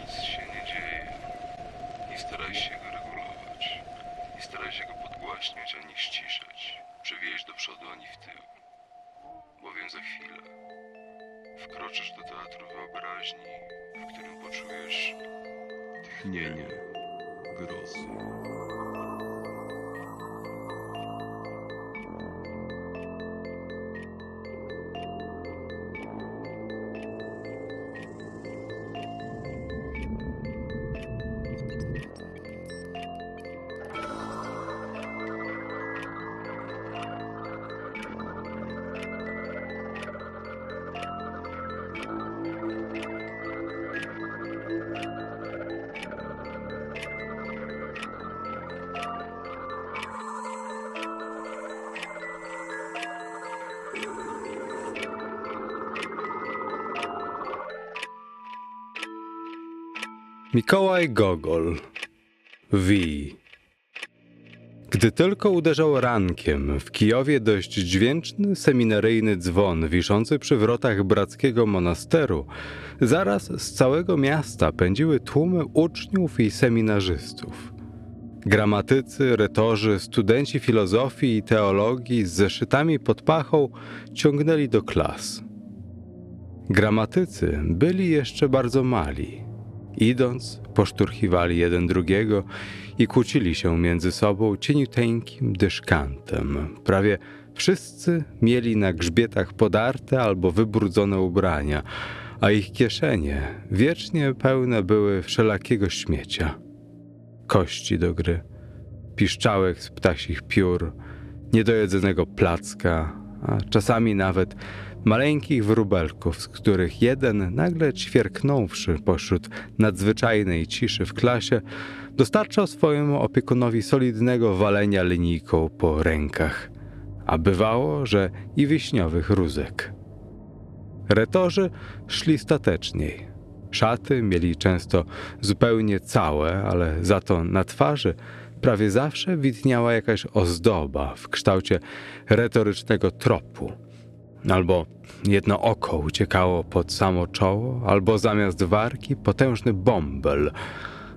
nic się nie dzieje. Nie staraj się go regulować. Nie staraj się go podgłaśniać ani ściszać. Przewieźć do przodu ani w tył. Bowiem za chwilę wkroczysz do teatru wyobraźni, w którym poczujesz tchnienie grozy. Mikołaj Gogol. Wij. Gdy tylko uderzał rankiem, w Kijowie dość dźwięczny seminaryjny dzwon wiszący przy wrotach Brackiego Monasteru, zaraz z całego miasta pędziły tłumy uczniów i seminarzystów. Gramatycy, retorzy, studenci filozofii i teologii z zeszytami pod pachą ciągnęli do klas. Gramatycy byli jeszcze bardzo mali. Idąc, poszturchiwali jeden drugiego i kłócili się między sobą cieniuteńkim dyszkantem. Prawie wszyscy mieli na grzbietach podarte albo wybrudzone ubrania, a ich kieszenie wiecznie pełne były wszelakiego śmiecia. Kości do gry, piszczałek z ptasich piór, niedojedzonego placka, a czasami nawet maleńkich wróbelków, z których jeden, nagle ćwierknąwszy pośród nadzwyczajnej ciszy w klasie, dostarczał swojemu opiekunowi solidnego walenia linijką po rękach, a bywało, że i wiśniowych rózek. Retorzy szli stateczniej. Szaty mieli często zupełnie całe, ale za to na twarzy prawie zawsze widniała jakaś ozdoba w kształcie retorycznego tropu. Albo jedno oko uciekało pod samo czoło, albo zamiast warki potężny bąbel,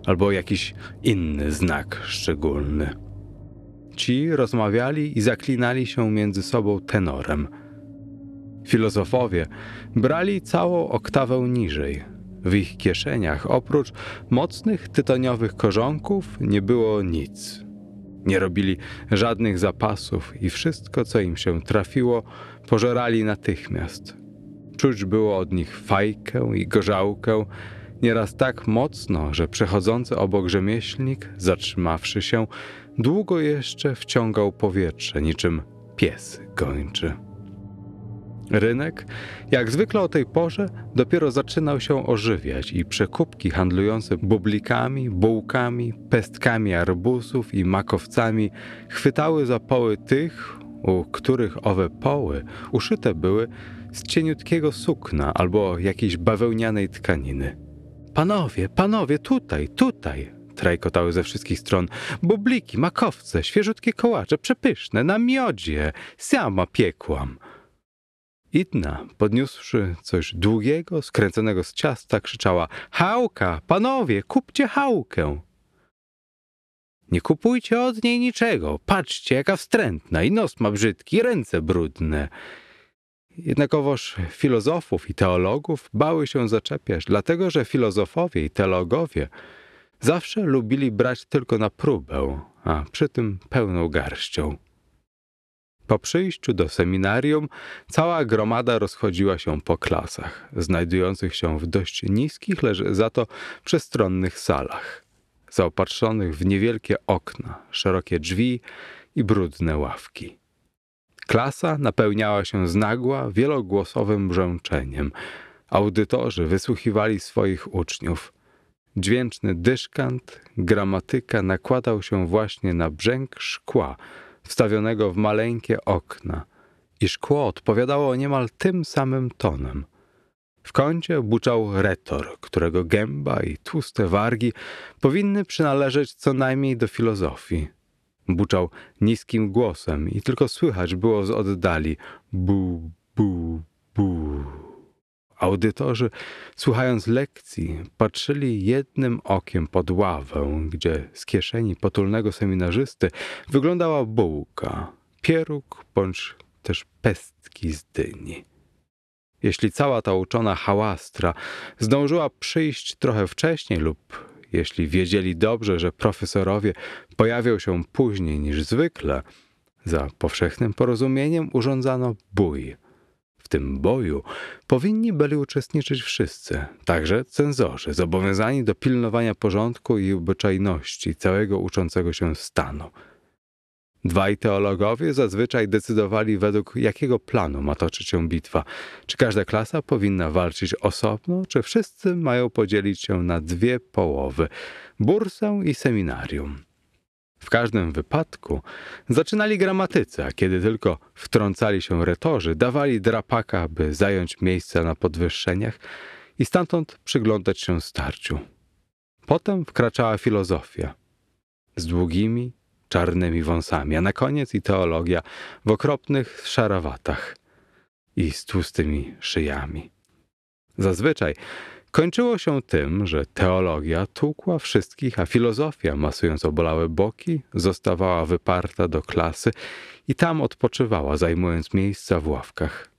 albo jakiś inny znak szczególny. Ci rozmawiali i zaklinali się między sobą tenorem. Filozofowie brali całą oktawę niżej. W ich kieszeniach oprócz mocnych tytoniowych korzonków nie było nic. Nie robili żadnych zapasów i wszystko, co im się trafiło, pożerali natychmiast. Czuć było od nich fajkę i gorzałkę, nieraz tak mocno, że przechodzący obok rzemieślnik, zatrzymawszy się, długo jeszcze wciągał powietrze, niczym pies gończy. Rynek, jak zwykle o tej porze, dopiero zaczynał się ożywiać i przekupki handlujące bublikami, bułkami, pestkami arbuzów i makowcami chwytały za poły tych, u których owe poły uszyte były z cieniutkiego sukna albo jakiejś bawełnianej tkaniny. Panowie, panowie, tutaj, tutaj! Trajkotały ze wszystkich stron. Bubliki, makowce, świeżutkie kołacze, przepyszne, na miodzie, sama piekłam. Idna, podniósłszy coś długiego, skręconego z ciasta, krzyczała: hałka, panowie, kupcie hałkę! Nie kupujcie od niej niczego, patrzcie, jaka wstrętna, i nos ma brzydki, i ręce brudne. Jednakowoż filozofów i teologów bały się zaczepiać, dlatego że filozofowie i teologowie zawsze lubili brać tylko na próbę, a przy tym pełną garścią. Po przyjściu do seminarium cała gromada rozchodziła się po klasach, znajdujących się w dość niskich, lecz za to przestronnych salach, zaopatrzonych w niewielkie okna, szerokie drzwi i brudne ławki. Klasa napełniała się z nagła wielogłosowym brzęczeniem. Audytorzy wysłuchiwali swoich uczniów. Dźwięczny dyszkant, gramatyka nakładał się właśnie na brzęk szkła wstawionego w maleńkie okna i szkło odpowiadało niemal tym samym tonem. W kącie buczał retor, którego gęba i tłuste wargi powinny przynależeć co najmniej do filozofii. Buczał niskim głosem i tylko słychać było z oddali bu, bu, bu. Audytorzy, słuchając lekcji, patrzyli jednym okiem pod ławę, gdzie z kieszeni potulnego seminarzysty wyglądała bułka, pieróg bądź też pestki z dyni. Jeśli cała ta uczona hałastra zdążyła przyjść trochę wcześniej lub jeśli wiedzieli dobrze, że profesorowie pojawią się później niż zwykle, za powszechnym porozumieniem urządzano bój. W tym boju powinni byli uczestniczyć wszyscy, także cenzorzy, zobowiązani do pilnowania porządku i obyczajności całego uczącego się stanu. Dwaj teologowie zazwyczaj decydowali, według jakiego planu ma toczyć się bitwa. Czy każda klasa powinna walczyć osobno, czy wszyscy mają podzielić się na dwie połowy – bursę i seminarium. W każdym wypadku zaczynali gramatyce, a kiedy tylko wtrącali się retorzy, dawali drapaka, by zająć miejsca na podwyższeniach i stamtąd przyglądać się starciu. Potem wkraczała filozofia z długimi, czarnymi wąsami, a na koniec i teologia w okropnych szarawatach i z tłustymi szyjami. Zazwyczaj kończyło się tym, że teologia tłukła wszystkich, a filozofia, masując obolałe boki, zostawała wyparta do klasy i tam odpoczywała, zajmując miejsca w ławkach.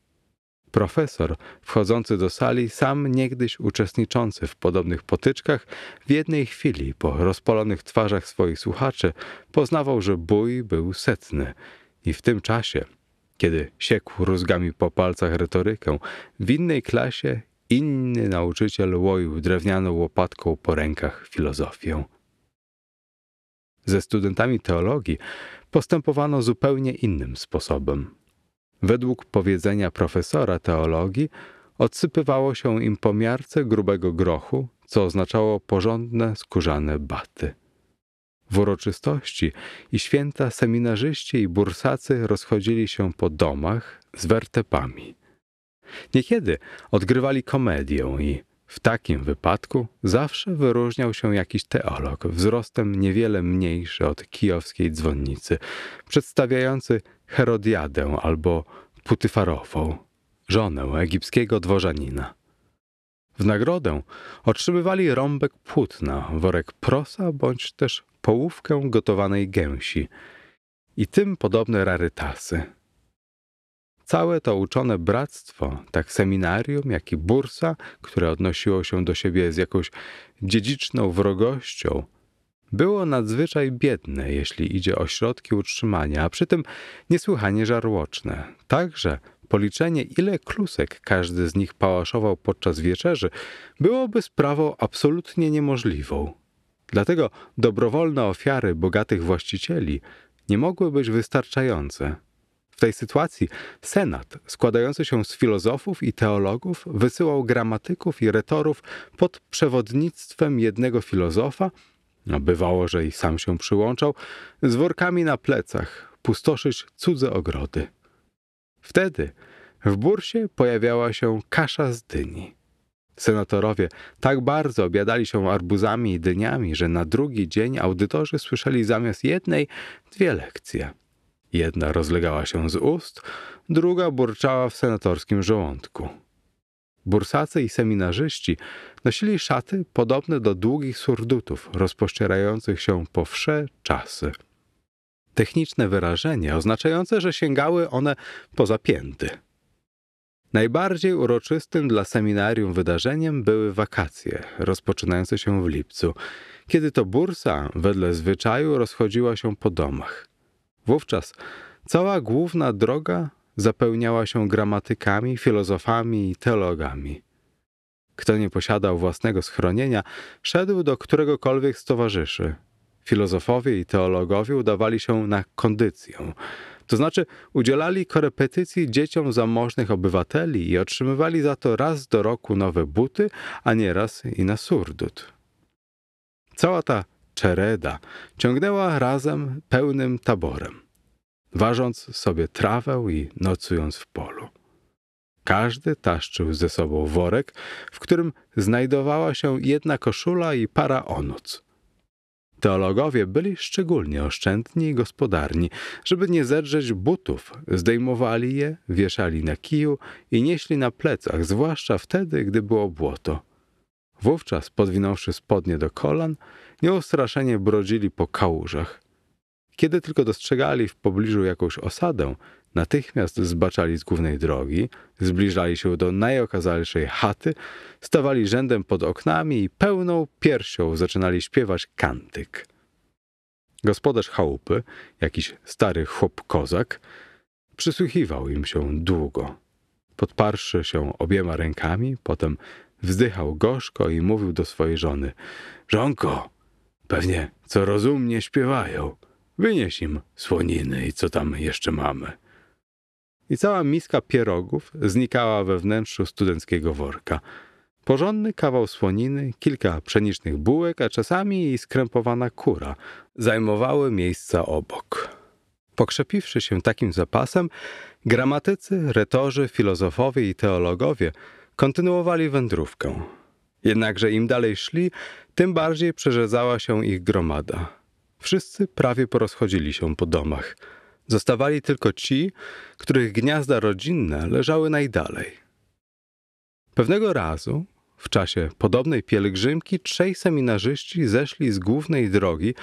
Profesor, wchodzący do sali, sam niegdyś uczestniczący w podobnych potyczkach, w jednej chwili po rozpalonych twarzach swoich słuchaczy poznawał, że bój był setny i w tym czasie, kiedy siekł rózgami po palcach retorykę, w innej klasie inny nauczyciel łoił drewnianą łopatką po rękach filozofię. Ze studentami teologii postępowano zupełnie innym sposobem. Według powiedzenia profesora teologii odsypywało się im po miarce grubego grochu, co oznaczało porządne, skórzane baty. W uroczystości i święta seminarzyści i bursacy rozchodzili się po domach z wertepami. Niekiedy odgrywali komedię i w takim wypadku zawsze wyróżniał się jakiś teolog, wzrostem niewiele mniejszy od kijowskiej dzwonnicy, przedstawiający Herodiadę albo Putyfarową, żonę egipskiego dworzanina. W nagrodę otrzymywali rąbek płótna, worek prosa bądź też połówkę gotowanej gęsi i tym podobne rarytasy. Całe to uczone bractwo, tak seminarium, jak i bursa, które odnosiło się do siebie z jakąś dziedziczną wrogością, było nadzwyczaj biedne, jeśli idzie o środki utrzymania, a przy tym niesłychanie żarłoczne. Także policzenie, ile klusek każdy z nich pałaszował podczas wieczerzy, byłoby sprawą absolutnie niemożliwą. Dlatego dobrowolne ofiary bogatych właścicieli nie mogły być wystarczające. W tej sytuacji senat, składający się z filozofów i teologów, wysyłał gramatyków i retorów pod przewodnictwem jednego filozofa, bywało, że i sam się przyłączał, z workami na plecach, pustoszyć cudze ogrody. Wtedy w bursie pojawiała się kasza z dyni. Senatorowie tak bardzo obiadali się arbuzami i dyniami, że na drugi dzień audytorzy słyszeli zamiast jednej dwie lekcje. Jedna rozlegała się z ust, druga burczała w senatorskim żołądku. Bursacy i seminarzyści nosili szaty podobne do długich surdutów rozpościerających się po wsze czasy. Techniczne wyrażenie oznaczające, że sięgały one poza pięty. Najbardziej uroczystym dla seminarium wydarzeniem były wakacje, rozpoczynające się w lipcu, kiedy to bursa wedle zwyczaju rozchodziła się po domach. Wówczas cała główna droga zapełniała się gramatykami, filozofami i teologami. Kto nie posiadał własnego schronienia, szedł do któregokolwiek z towarzyszy. Filozofowie i teologowie udawali się na kondycję, to znaczy udzielali korepetycji dzieciom zamożnych obywateli i otrzymywali za to raz do roku nowe buty, a nieraz i na surdut. Cała ta czereda ciągnęła razem pełnym taborem, ważąc sobie trawę i nocując w polu. Każdy taszczył ze sobą worek, w którym znajdowała się jedna koszula i para onuc. Teologowie byli szczególnie oszczędni i gospodarni. Żeby nie zedrzeć butów, zdejmowali je, wieszali na kiju i nieśli na plecach, zwłaszcza wtedy, gdy było błoto. Wówczas, podwinąwszy spodnie do kolan, nieustraszenie brodzili po kałużach. Kiedy tylko dostrzegali w pobliżu jakąś osadę, natychmiast zbaczali z głównej drogi, zbliżali się do najokazalszej chaty, stawali rzędem pod oknami i pełną piersią zaczynali śpiewać kantyk. Gospodarz chałupy, jakiś stary chłop-kozak, przysłuchiwał im się długo. Podparszy się obiema rękami, potem wzdychał gorzko i mówił do swojej żony: „Żonko, pewnie co rozumnie śpiewają. Wynieś im słoniny i co tam jeszcze mamy”. I cała miska pierogów znikała we wnętrzu studenckiego worka. Porządny kawał słoniny, kilka pszenicznych bułek, a czasami i skrępowana kura zajmowały miejsca obok. Pokrzepiwszy się takim zapasem, gramatycy, retorzy, filozofowie i teologowie kontynuowali wędrówkę. Jednakże im dalej szli, tym bardziej przerzedzała się ich gromada. Wszyscy prawie porozchodzili się po domach. Zostawali tylko ci, których gniazda rodzinne leżały najdalej. Pewnego razu, w czasie podobnej pielgrzymki, trzej seminarzyści zeszli z głównej drogi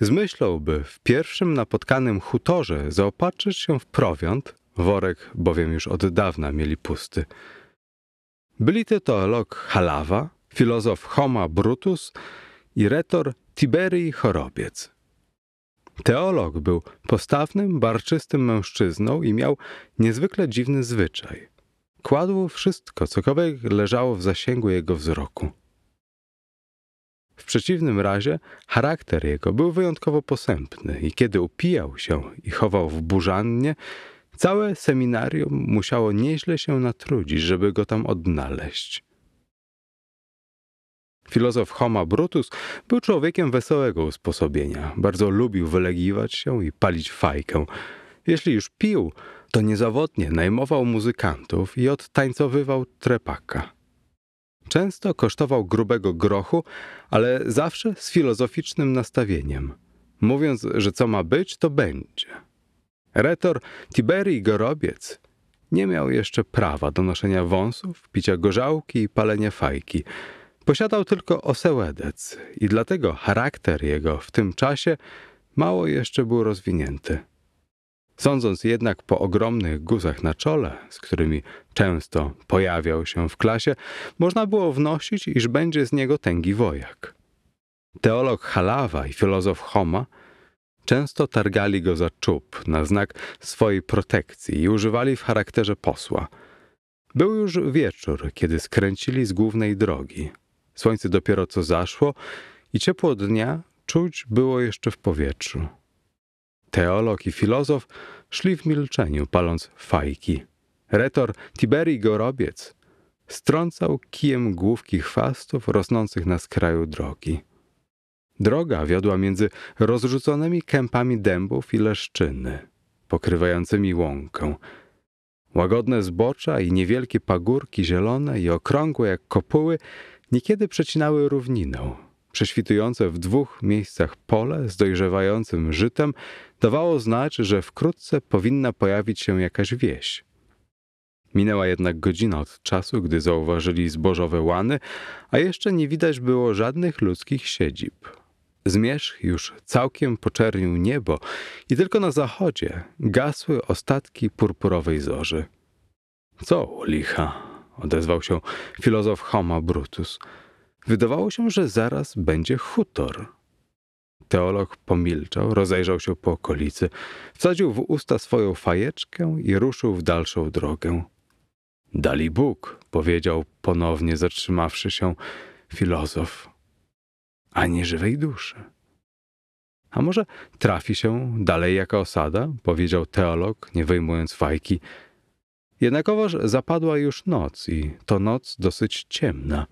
z myślą, by w pierwszym napotkanym hutorze zaopatrzyć się w prowiant, worek bowiem już od dawna mieli pusty. Byli to teolog Halawa, filozof Homa Brutus i retor Tiberii Chorobiec. Teolog był postawnym, barczystym mężczyzną i miał niezwykle dziwny zwyczaj. Kładł wszystko, cokolwiek leżało w zasięgu jego wzroku. W przeciwnym razie charakter jego był wyjątkowo posępny i kiedy upijał się i chował w burzannie, całe seminarium musiało nieźle się natrudzić, żeby go tam odnaleźć. Filozof Homa Brutus był człowiekiem wesołego usposobienia. Bardzo lubił wylegiwać się i palić fajkę. Jeśli już pił, to niezawodnie najmował muzykantów i odtańcowywał trepaka. Często kosztował grubego grochu, ale zawsze z filozoficznym nastawieniem, mówiąc, że co ma być, to będzie. Retor Tiberii Chorobiec nie miał jeszcze prawa do noszenia wąsów, picia gorzałki i palenia fajki. Posiadał tylko osełedec i dlatego charakter jego w tym czasie mało jeszcze był rozwinięty. Sądząc jednak po ogromnych guzach na czole, z którymi często pojawiał się w klasie, można było wnosić, iż będzie z niego tęgi wojak. Teolog Halawa i filozof Homa często targali go za czub na znak swojej protekcji i używali w charakterze posła. Był już wieczór, kiedy skręcili z głównej drogi. Słońce dopiero co zaszło i ciepło dnia czuć było jeszcze w powietrzu. Teolog i filozof szli w milczeniu, paląc fajki. Retor Tiberii Chorobiec strącał kijem główki chwastów rosnących na skraju drogi. Droga wiodła między rozrzuconymi kępami dębów i leszczyny, pokrywającymi łąkę. Łagodne zbocza i niewielkie pagórki zielone i okrągłe jak kopuły niekiedy przecinały równinę. Prześwitujące w dwóch miejscach pole z dojrzewającym żytem dawało znać, że wkrótce powinna pojawić się jakaś wieś. Minęła jednak godzina od czasu, gdy zauważyli zbożowe łany, a jeszcze nie widać było żadnych ludzkich siedzib. Zmierzch już całkiem poczernił niebo i tylko na zachodzie gasły ostatki purpurowej zorzy. „Co u licha?” odezwał się filozof Homa Brutus. Wydawało się, że zaraz będzie hutor. Teolog pomilczał, rozejrzał się po okolicy, wsadził w usta swoją fajeczkę i ruszył w dalszą drogę. „Dali Bóg”, powiedział ponownie zatrzymawszy się filozof. „Ani żywej duszy”. „A może trafi się dalej jaka osada?” powiedział teolog, nie wyjmując fajki. Jednakowoż zapadła już noc i to noc dosyć ciemna.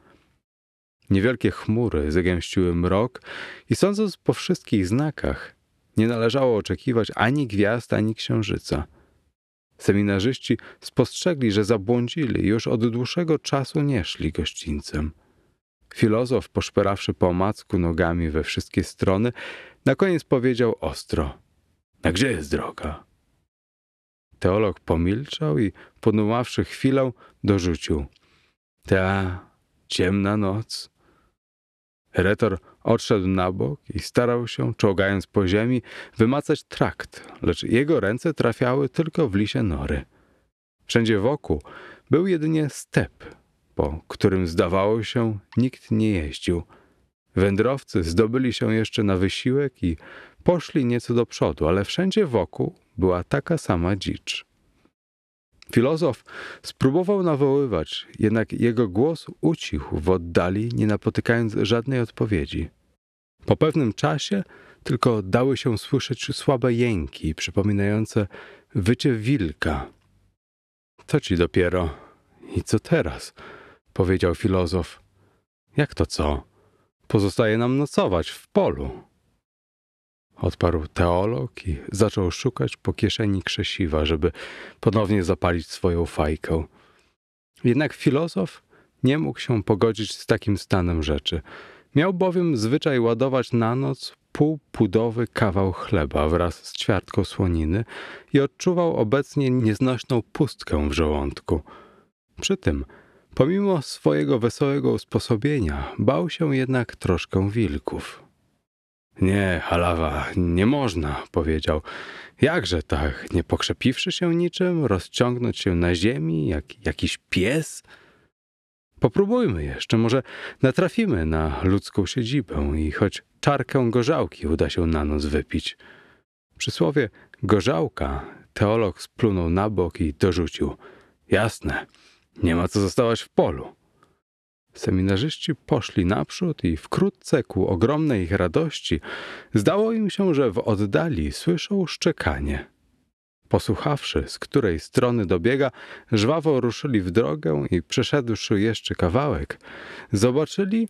Niewielkie chmury zagęściły mrok i sądząc po wszystkich znakach, nie należało oczekiwać ani gwiazd, ani księżyca. Seminarzyści spostrzegli, że zabłądzili i już od dłuższego czasu nie szli gościńcem. Filozof, poszperawszy po omacku nogami we wszystkie strony, na koniec powiedział ostro: „A gdzie jest droga?” Teolog pomilczał i, podumawszy chwilę, dorzucił: „Ta ciemna noc”. Retor odszedł na bok i starał się, czołgając po ziemi, wymacać trakt, lecz jego ręce trafiały tylko w lisie nory. Wszędzie wokół był jedynie step, po którym, zdawało się, nikt nie jeździł. Wędrowcy zdobyli się jeszcze na wysiłek i poszli nieco do przodu, ale wszędzie wokół była taka sama dzicz. Filozof spróbował nawoływać, jednak jego głos ucichł w oddali, nie napotykając żadnej odpowiedzi. Po pewnym czasie tylko dały się słyszeć słabe jęki, przypominające wycie wilka. „Co ci dopiero? I co teraz?” powiedział filozof. „Jak to co? Pozostaje nam nocować w polu”. Odparł teolog i zaczął szukać po kieszeni krzesiwa, żeby ponownie zapalić swoją fajkę. Jednak filozof nie mógł się pogodzić z takim stanem rzeczy. Miał bowiem zwyczaj ładować na noc półpudowy kawał chleba wraz z ćwiartką słoniny i odczuwał obecnie nieznośną pustkę w żołądku. Przy tym, pomimo swojego wesołego usposobienia, bał się jednak troszkę wilków. „Nie, Halawa, nie można”, powiedział. „Jakże tak, nie pokrzepiwszy się niczym, rozciągnąć się na ziemi jak jakiś pies? Popróbujmy jeszcze, może natrafimy na ludzką siedzibę i choć czarkę gorzałki uda się na noc wypić”. Przysłowie gorzałka teolog splunął na bok i dorzucił: „Jasne, nie ma co zostałaś w polu”. Seminarzyści poszli naprzód i wkrótce, ku ogromnej ich radości, zdało im się, że w oddali słyszą szczekanie. Posłuchawszy, z której strony dobiega, żwawo ruszyli w drogę i, przeszedłszy jeszcze kawałek, zobaczyli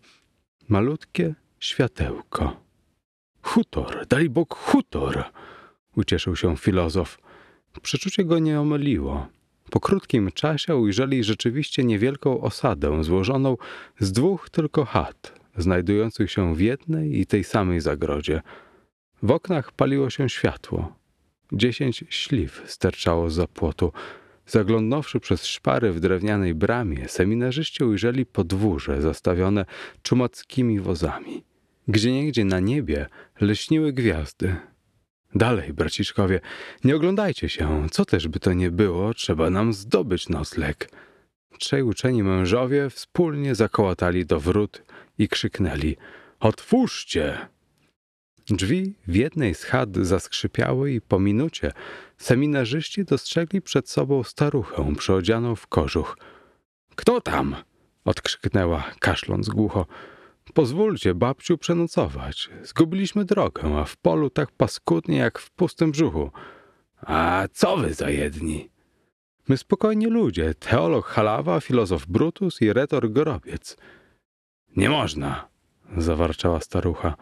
malutkie światełko. „Hutor, daj Bóg, hutor”, ucieszył się filozof. Przeczucie go nie omyliło. Po krótkim czasie ujrzeli rzeczywiście niewielką osadę złożoną z dwóch tylko chat, znajdujących się w jednej i tej samej zagrodzie. W oknach paliło się światło. 10 śliw sterczało zza płotu. Zaglądnąwszy przez szpary w drewnianej bramie, seminarzyści ujrzeli podwórze zastawione czumackimi wozami. Gdzieniegdzie na niebie lśniły gwiazdy. „Dalej, braciszkowie, nie oglądajcie się, co też by to nie było, trzeba nam zdobyć nocleg”. Trzej uczeni mężowie wspólnie zakołatali do wrót i krzyknęli: „Otwórzcie!” Drzwi w jednej z chat zaskrzypiały i po minucie seminarzyści dostrzegli przed sobą staruchę przyodzianą w kożuch. „Kto tam?” odkrzyknęła, kaszląc głucho. „Pozwólcie, babciu, przenocować. Zgubiliśmy drogę, a w polu tak paskudnie jak w pustym brzuchu”. „A co wy za jedni?” „My spokojni ludzie, teolog Halawa, filozof Brutus i retor Chorobiec”. „Nie można”, zawarczała starucha.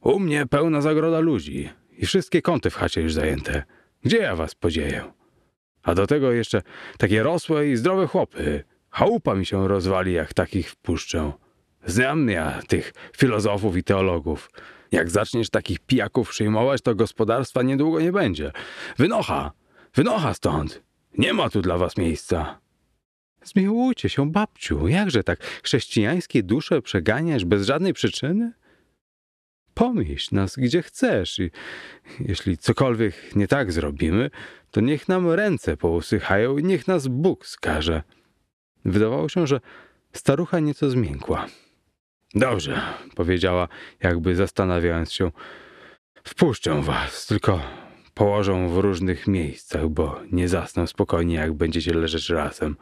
„U mnie pełna zagroda ludzi i wszystkie kąty w chacie już zajęte. Gdzie ja was podzieję? A do tego jeszcze takie rosłe i zdrowe chłopy. Chałupa mi się rozwali, jak takich wpuszczę. Znam ja tych filozofów i teologów. Jak zaczniesz takich pijaków przyjmować, to gospodarstwa niedługo nie będzie. Wynocha! Wynocha stąd! Nie ma tu dla was miejsca”. „Zmiłujcie się, babciu, jakże tak chrześcijańskie dusze przeganiasz bez żadnej przyczyny? Pomieść nas gdzie chcesz i jeśli cokolwiek nie tak zrobimy, to niech nam ręce pousychają i niech nas Bóg skaże”. Wydawało się, że starucha nieco zmiękła. „Dobrze”, powiedziała, jakby zastanawiając się. „Wpuszczę was, tylko położę w różnych miejscach, bo nie zasnę spokojnie, jak będziecie leżeć razem”.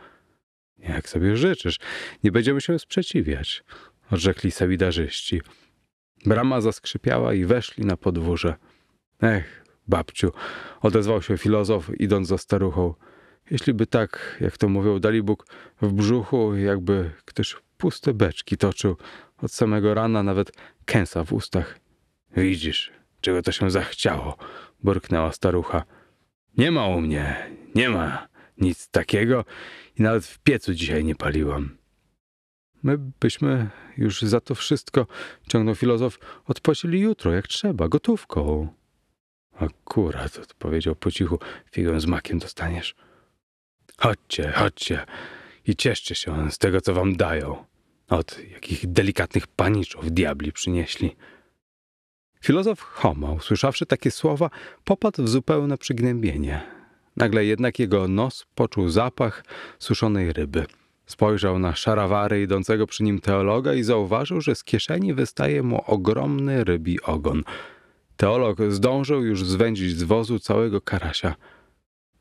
„Jak sobie życzysz, nie będziemy się sprzeciwiać”, odrzekli seminarzyści. Brama zaskrzypiała i weszli na podwórze. „Ech, babciu”, odezwał się filozof, idąc za staruchą. „Jeśli by tak, jak to mówią, dali Bóg w brzuchu, jakby ktoś puste beczki toczył od samego rana, nawet kęsa w ustach”. „Widzisz, czego to się zachciało”, burknęła starucha. „Nie ma u mnie Nie ma nic takiego i nawet w piecu dzisiaj nie paliłam. My byśmy już za to wszystko, ciągnął filozof, odpłacili jutro, jak trzeba, gotówką. Akurat, odpowiedział po cichu, figę z makiem dostaniesz. Chodźcie, chodźcie i cieszcie się z tego, co wam dają. Od jakich delikatnych paniczów diabli przynieśli. Filozof Homo, usłyszawszy takie słowa, popadł w zupełne przygnębienie. Nagle jednak jego nos poczuł zapach suszonej ryby. Spojrzał na szarawary idącego przy nim teologa i zauważył, że z kieszeni wystaje mu ogromny rybi ogon. Teolog zdążył już zwędzić z wozu całego karasia.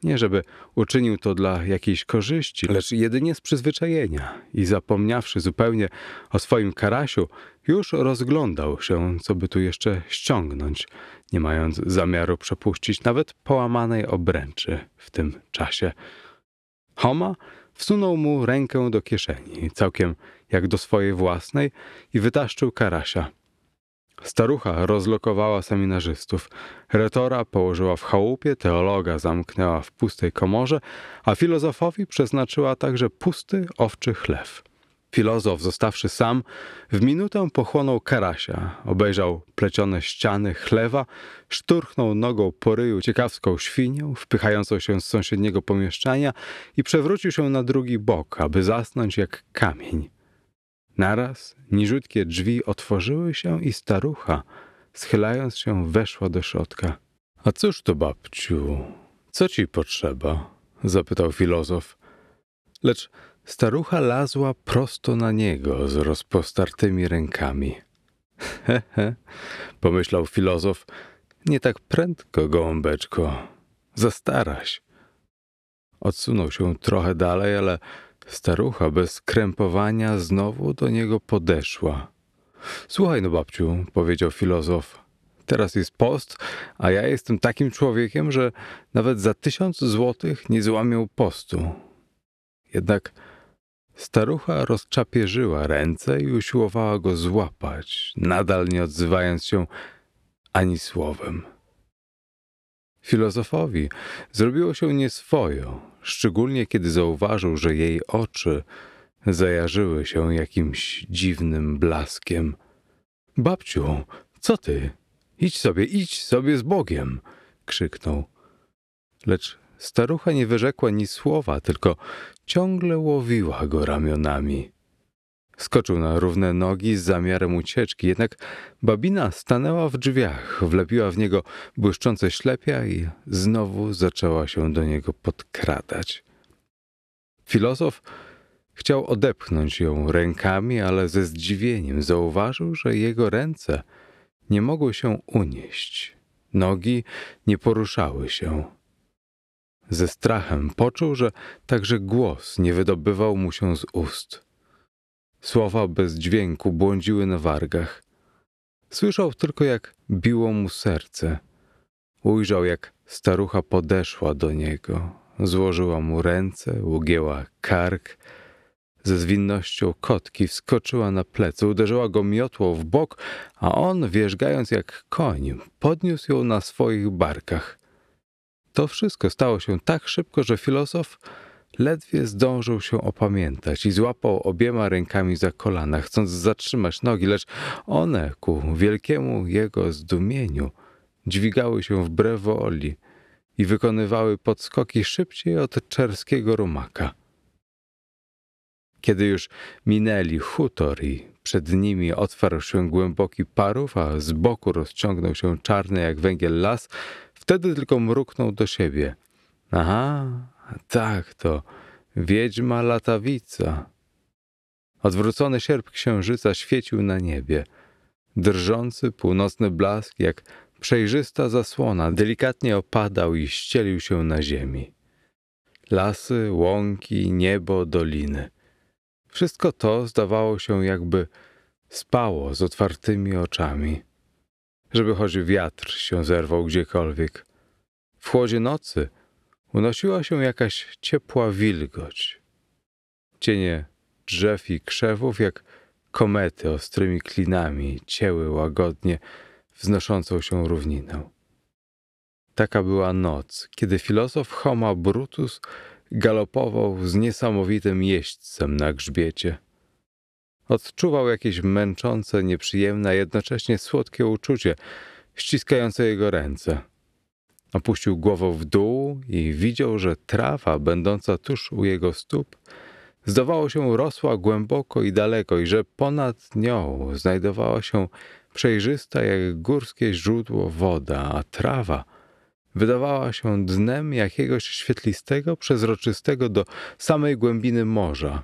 Nie żeby uczynił to dla jakiejś korzyści, lecz jedynie z przyzwyczajenia i zapomniawszy zupełnie o swoim karasiu, już rozglądał się, co by tu jeszcze ściągnąć, nie mając zamiaru przepuścić nawet połamanej obręczy w tym czasie. Homa wsunął mu rękę do kieszeni, całkiem jak do swojej własnej, i wytaszczył karasia. Starucha rozlokowała seminarzystów. Retora położyła w chałupie, teologa zamknęła w pustej komorze, a filozofowi przeznaczyła także pusty owczy chlew. Filozof, zostawszy sam, w minutę pochłonął karasia, obejrzał plecione ściany chlewa, szturchnął nogą po ryju ciekawską świnię, wpychającą się z sąsiedniego pomieszczania i przewrócił się na drugi bok, aby zasnąć jak kamień. Naraz niziutkie drzwi otworzyły się i starucha, schylając się, weszła do środka. — A cóż to, babciu, co ci potrzeba? — zapytał filozof. Lecz starucha lazła prosto na niego z rozpostartymi rękami. — He, he — pomyślał filozof, — nie tak prędko, gołąbeczko, zastaraś. Odsunął się trochę dalej, ale starucha bez krępowania znowu do niego podeszła. — Słuchaj no, babciu — powiedział filozof. — Teraz jest post, a ja jestem takim człowiekiem, że nawet za 1000 złotych nie złamię postu. Jednak starucha rozczapierzyła ręce i usiłowała go złapać, nadal nie odzywając się ani słowem. Filozofowi zrobiło się nieswojo, szczególnie kiedy zauważył, że jej oczy zajarzyły się jakimś dziwnym blaskiem. — Babciu, co ty? Idź sobie z Bogiem! — krzyknął. Lecz starucha nie wyrzekła ni słowa, tylko ciągle łowiła go ramionami. Skoczył na równe nogi z zamiarem ucieczki, jednak babina stanęła w drzwiach, wlepiła w niego błyszczące ślepia i znowu zaczęła się do niego podkradać. Filozof chciał odepchnąć ją rękami, ale ze zdziwieniem zauważył, że jego ręce nie mogły się unieść. Nogi nie poruszały się. Ze strachem poczuł, że także głos nie wydobywał mu się z ust. Słowa bez dźwięku błądziły na wargach. Słyszał tylko, jak biło mu serce. Ujrzał, jak starucha podeszła do niego. Złożyła mu ręce, ugięła kark. Ze zwinnością kotki wskoczyła na plecy, uderzyła go miotłą w bok, a on, wierzgając jak koń, podniósł ją na swoich barkach. To wszystko stało się tak szybko, że filozof ledwie zdążył się opamiętać i złapał obiema rękami za kolana, chcąc zatrzymać nogi, lecz one, ku wielkiemu jego zdumieniu, dźwigały się wbrew woli i wykonywały podskoki szybciej od czerskiego rumaka. Kiedy już minęli hutor i przed nimi otwarł się głęboki parów, a z boku rozciągnął się czarny jak węgiel las, wtedy tylko mruknął do siebie. Aha, tak to, wiedźma latawica. Odwrócony sierp księżyca świecił na niebie. Drżący północny blask, jak przejrzysta zasłona, delikatnie opadał i ścielił się na ziemi. Lasy, łąki, niebo, doliny. Wszystko to zdawało się, jakby spało z otwartymi oczami. Żeby choć wiatr się zerwał gdziekolwiek. W chłodzie nocy unosiła się jakaś ciepła wilgoć. Cienie drzew i krzewów, jak komety ostrymi klinami, cięły łagodnie wznoszącą się równinę. Taka była noc, kiedy filozof Homa Brutus galopował z niesamowitym jeźdźcem na grzbiecie. Odczuwał jakieś męczące, nieprzyjemne, a jednocześnie słodkie uczucie, ściskające jego ręce. Opuścił głowę w dół i widział, że trawa będąca tuż u jego stóp zdawało się rosła głęboko i daleko i że ponad nią znajdowała się przejrzysta jak górskie źródło woda, a trawa wydawała się dnem jakiegoś świetlistego, przezroczystego do samej głębiny morza.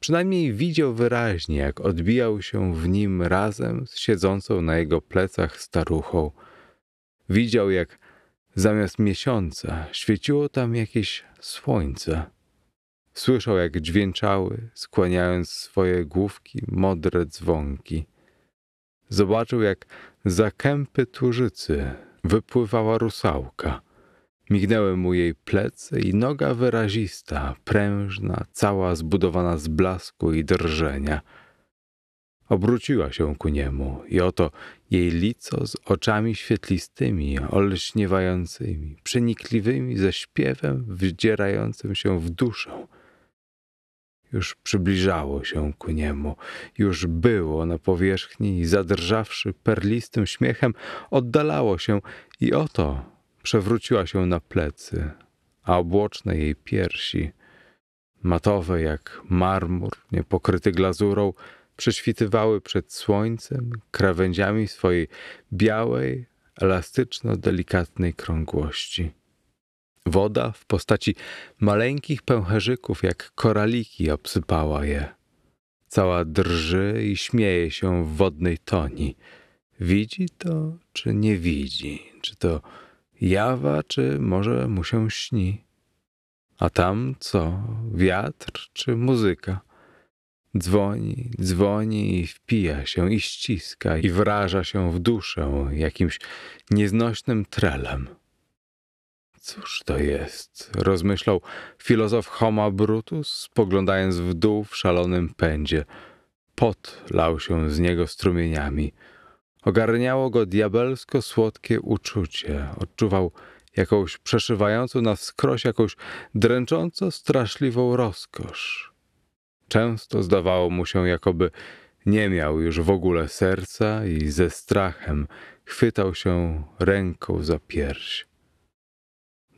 Przynajmniej widział wyraźnie, jak odbijał się w nim razem z siedzącą na jego plecach staruchą. Widział, jak zamiast miesiąca świeciło tam jakieś słońce. Słyszał, jak dźwięczały, skłaniając swoje główki, modre dzwonki. Zobaczył, jak za kępy tłużycy wypływała rusałka. Mignęły mu jej plecy i noga wyrazista, prężna, cała zbudowana z blasku i drżenia. Obróciła się ku niemu i oto jej lico z oczami świetlistymi, olśniewającymi, przenikliwymi ze śpiewem wdzierającym się w duszę. Już przybliżało się ku niemu, już było na powierzchni i zadrżawszy perlistym śmiechem oddalało się i oto przewróciła się na plecy, a obłoczne jej piersi, matowe jak marmur, niepokryty glazurą, prześwitywały przed słońcem krawędziami swojej białej, elastyczno-delikatnej krągłości. Woda w postaci maleńkich pęcherzyków jak koraliki obsypała je. Cała drży i śmieje się w wodnej toni. Widzi to, czy nie widzi? Czy to jawa, czy może mu się śni? A tam co? Wiatr czy muzyka? Dzwoni, dzwoni i wpija się, i ściska, i wraża się w duszę jakimś nieznośnym trelem. Cóż to jest? Rozmyślał filozof Homa Brutus, spoglądając w dół w szalonym pędzie. Pot lał się z niego strumieniami. Ogarniało go diabelsko słodkie uczucie. Odczuwał jakąś przeszywającą na wskroś, jakąś dręcząco straszliwą rozkosz. Często zdawało mu się, jakoby nie miał już w ogóle serca i ze strachem chwytał się ręką za pierś.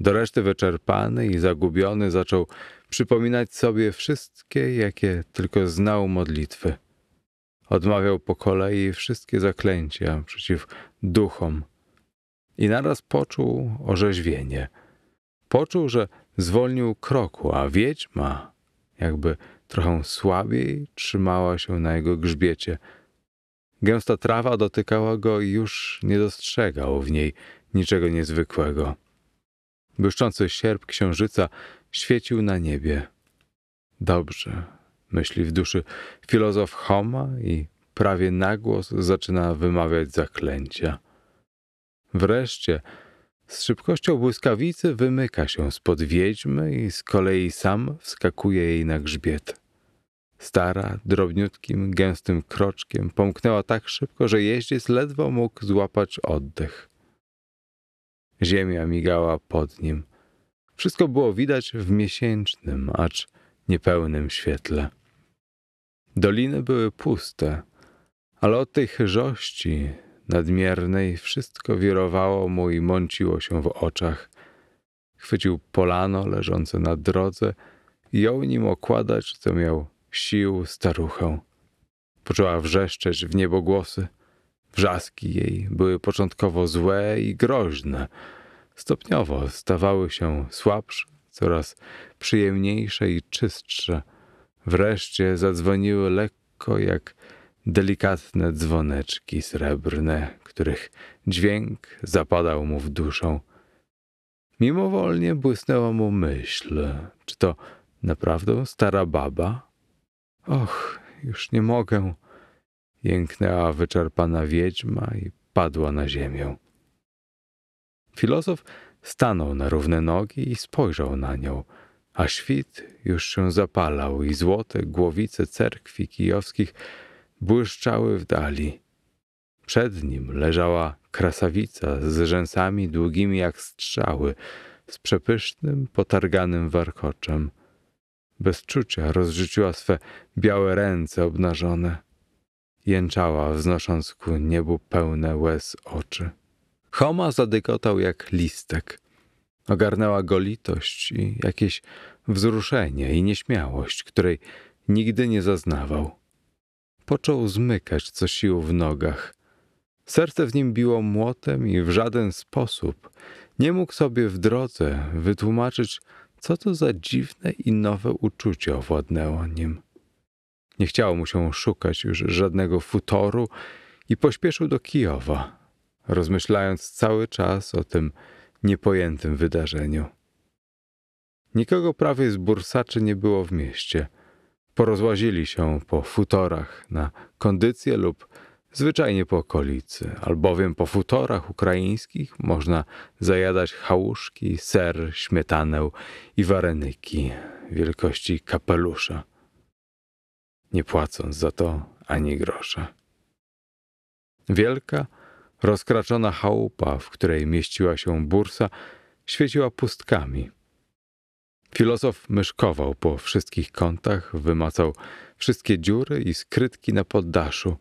Do reszty wyczerpany i zagubiony zaczął przypominać sobie wszystkie, jakie tylko znał modlitwy. Odmawiał po kolei wszystkie zaklęcia przeciw duchom i naraz poczuł orzeźwienie. Poczuł, że zwolnił kroku, a wiedźma jakby trochę słabiej trzymała się na jego grzbiecie. Gęsta trawa dotykała go i już nie dostrzegał w niej niczego niezwykłego. Błyszczący sierp księżyca świecił na niebie. Dobrze, myśli w duszy filozof Homa i prawie na głos zaczyna wymawiać zaklęcia. Wreszcie z szybkością błyskawicy wymyka się spod wiedźmy i z kolei sam wskakuje jej na grzbiet. Stara, drobniutkim, gęstym kroczkiem pomknęła tak szybko, że jeździec ledwo mógł złapać oddech. Ziemia migała pod nim. Wszystko było widać w miesięcznym, acz niepełnym świetle. Doliny były puste, ale od tej chyżości nadmiernej wszystko wirowało mu i mąciło się w oczach. Chwycił polano leżące na drodze i jął nim okładać, co miał sił, staruchę. Poczęła wrzeszczeć w niebogłosy. Wrzaski jej były początkowo złe i groźne. Stopniowo stawały się słabsze, coraz przyjemniejsze i czystsze. Wreszcie zadzwoniły lekko jak delikatne dzwoneczki srebrne, których dźwięk zapadał mu w duszę. Mimowolnie błysnęła mu myśl. Czy to naprawdę stara baba? Och, już nie mogę. Jęknęła wyczerpana wiedźma i padła na ziemię. Filozof stanął na równe nogi i spojrzał na nią, a świt już się zapalał i złote głowice cerkwi kijowskich błyszczały w dali. Przed nim leżała krasawica z rzęsami długimi jak strzały, z przepysznym, potarganym warkoczem. Bez czucia rozrzuciła swe białe ręce obnażone. Jęczała, wznosząc ku niebu pełne łez oczy. Homa zadygotał jak listek. Ogarnęła go litość i jakieś wzruszenie i nieśmiałość, której nigdy nie zaznawał. Począł zmykać co sił w nogach. Serce w nim biło młotem i w żaden sposób nie mógł sobie w drodze wytłumaczyć, co to za dziwne i nowe uczucie owładnęło nim. Nie chciało mu się szukać już żadnego futoru i pośpieszył do Kijowa, rozmyślając cały czas o tym niepojętym wydarzeniu. Nikogo prawie z bursaczy nie było w mieście. Porozłazili się po futorach na kondycję lub zwyczajnie po okolicy, albowiem po futorach ukraińskich można zajadać chałuszki, ser, śmietanę i warenyki wielkości kapelusza, nie płacąc za to ani grosza. Wielka, rozkraczona chałupa, w której mieściła się bursa, świeciła pustkami. Filozof myszkował po wszystkich kątach, wymacał wszystkie dziury i skrytki na poddaszu.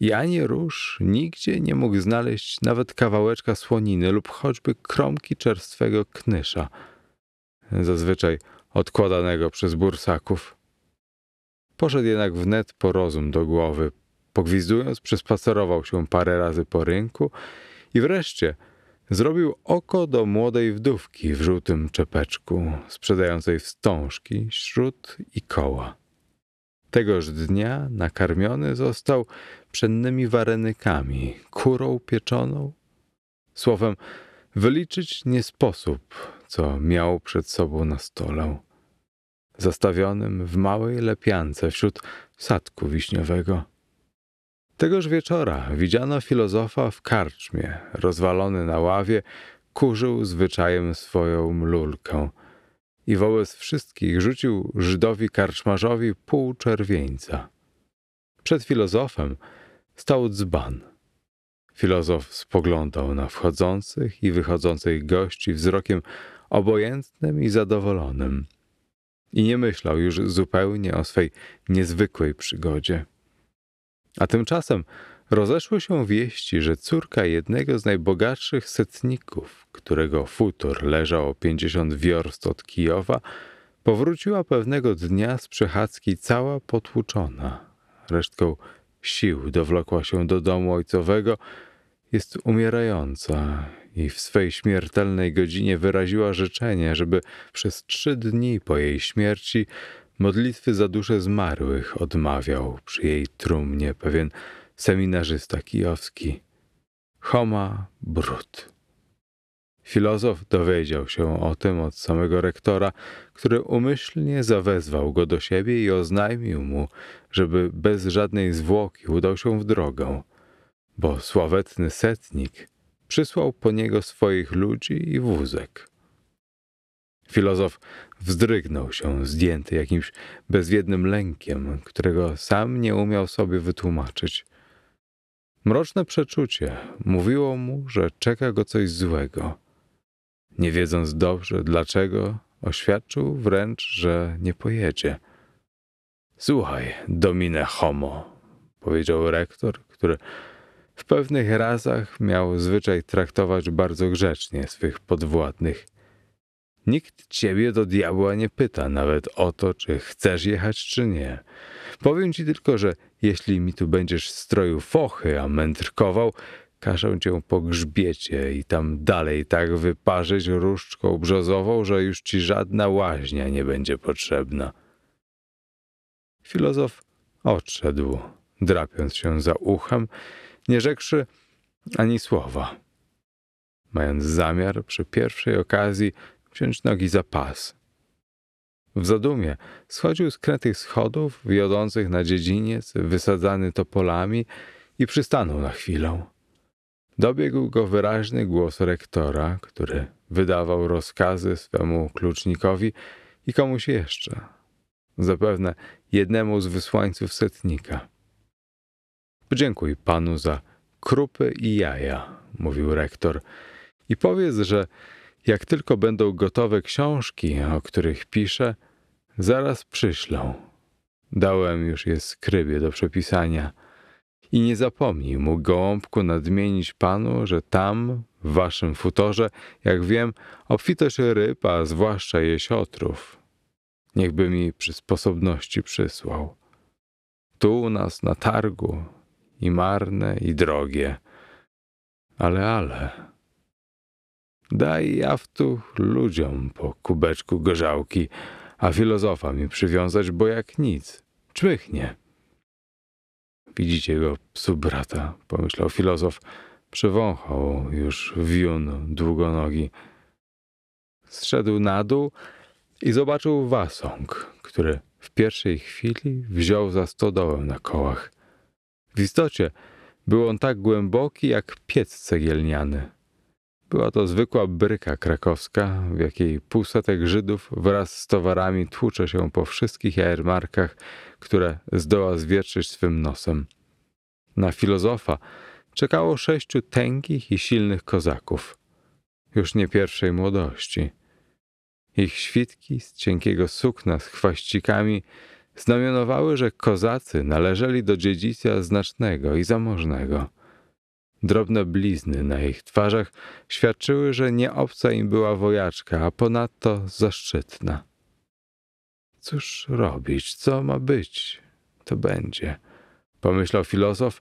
I ani róż nigdzie nie mógł znaleźć nawet kawałeczka słoniny lub choćby kromki czerstwego knysza, zazwyczaj odkładanego przez bursaków. Poszedł jednak wnet po rozum do głowy. Pogwizdując, przespacerował się parę razy po rynku i wreszcie zrobił oko do młodej wdówki w żółtym czepeczku, sprzedającej wstążki, śrut i koła. Tegoż dnia nakarmiony został pszennymi warenykami, kurą pieczoną. Słowem, wyliczyć nie sposób, co miał przed sobą na stole, zastawionym w małej lepiance wśród sadku wiśniowego. Tegoż wieczora widziano filozofa w karczmie, rozwalony na ławie, kurzył zwyczajem swoją mlulkę i wobec wszystkich rzucił Żydowi karczmarzowi pół czerwieńca. Przed filozofem stał dzban. Filozof spoglądał na wchodzących i wychodzących gości wzrokiem obojętnym i zadowolonym i nie myślał już zupełnie o swej niezwykłej przygodzie. A tymczasem rozeszły się wieści, że córka jednego z najbogatszych setników, którego futur leżał o 50 wiorst od Kijowa, powróciła pewnego dnia z przechadzki cała potłuczona. Resztką sił dowlokła się do domu ojcowego, jest umierająca i w swej śmiertelnej godzinie wyraziła życzenie, żeby przez 3 dni po jej śmierci modlitwy za duszę zmarłych odmawiał przy jej trumnie pewien seminarzysta kijowski, Homa Brut. Filozof dowiedział się o tym od samego rektora, który umyślnie zawezwał go do siebie i oznajmił mu, żeby bez żadnej zwłoki udał się w drogę, bo sławetny setnik przysłał po niego swoich ludzi i wózek. Filozof wzdrygnął się, zdjęty jakimś bezwiednym lękiem, którego sam nie umiał sobie wytłumaczyć. Mroczne przeczucie mówiło mu, że czeka go coś złego. Nie wiedząc dobrze dlaczego, oświadczył wręcz, że nie pojedzie. Słuchaj, domine homo, powiedział rektor, który w pewnych razach miał zwyczaj traktować bardzo grzecznie swych podwładnych. Nikt ciebie do diabła nie pyta nawet o to, czy chcesz jechać, czy nie. Powiem ci tylko, że jeśli mi tu będziesz stroił fochy, a mędrkował, każę cię po grzbiecie i tam dalej tak wyparzyć różdżką brzozową, że już ci żadna łaźnia nie będzie potrzebna. Filozof odszedł, drapiąc się za uchem, nie rzekszy ani słowa, mając zamiar przy pierwszej okazji wziąć nogi za pas. W zadumie schodził z krętych schodów wiodących na dziedziniec wysadzany topolami i przystanął na chwilę. Dobiegł go wyraźny głos rektora, który wydawał rozkazy swemu klucznikowi i komuś jeszcze, zapewne jednemu z wysłańców setnika. Podziękuj panu za krupy i jaja, mówił rektor. I powiedz, że jak tylko będą gotowe książki, o których piszę, zaraz przyślą. Dałem już je skrybie do przepisania. I nie zapomnij mu, gołąbku, nadmienić panu, że tam, w waszym futorze, jak wiem, obfitość ryb, a zwłaszcza jesiotrów. Niechby mi przy sposobności przysłał. Tu u nas na targu i marne, i drogie. Ale daj Jawtuch ludziom po kubeczku gorzałki, a filozofa mi przywiązać, bo jak nic, czmychnie. Widzicie go, psu brata, pomyślał filozof, przewąchał już wiun długonogi. Zszedł na dół i zobaczył wasąg, który w pierwszej chwili wziął za stodołę na kołach. W istocie był on tak głęboki jak piec cegielniany. Była to zwykła bryka krakowska, w jakiej półsetek Żydów wraz z towarami tłucze się po wszystkich jarmarkach, które zdoła zwietrzyć swym nosem. Na filozofa czekało 6 tęgich i silnych kozaków, już nie pierwszej młodości. Ich świtki z cienkiego sukna z chwaścikami znamionowały, że kozacy należeli do dziedzica znacznego i zamożnego. Drobne blizny na ich twarzach świadczyły, że nie obca im była wojaczka, a ponadto zaszczytna. Cóż robić, co ma być, to będzie, pomyślał filozof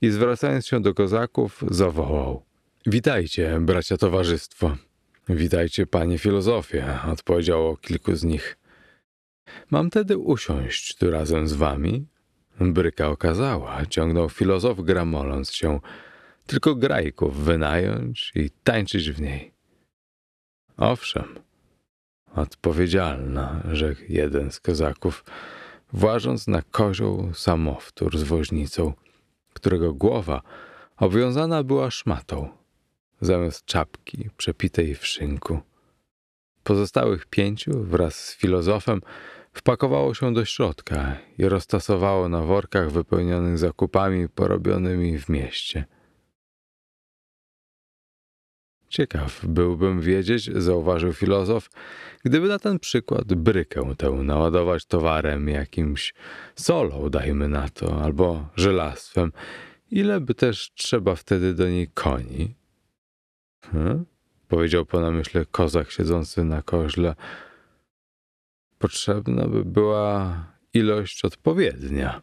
i zwracając się do kozaków zawołał. Witajcie, bracia towarzystwo. Witajcie, panie filozofie, odpowiedziało kilku z nich. Mam tedy usiąść tu razem z wami? Bryka okazała, ciągnął filozof gramoląc się. Tylko grajków wynająć i tańczyć w niej. Owszem, odpowiedzialna, rzekł jeden z kozaków, włażąc na kozioł samowtór z woźnicą, którego głowa obwiązana była szmatą, zamiast czapki przepitej w szynku. Pozostałych 5 wraz z filozofem wpakowało się do środka i roztasowało na workach wypełnionych zakupami porobionymi w mieście. Ciekaw byłbym wiedzieć, zauważył filozof, gdyby na ten przykład brykę tę naładować towarem jakimś solą, dajmy na to, albo żelastwem, ile by też trzeba wtedy do niej koni? Powiedział po namyśle kozak siedzący na koźle. Potrzebna by była ilość odpowiednia.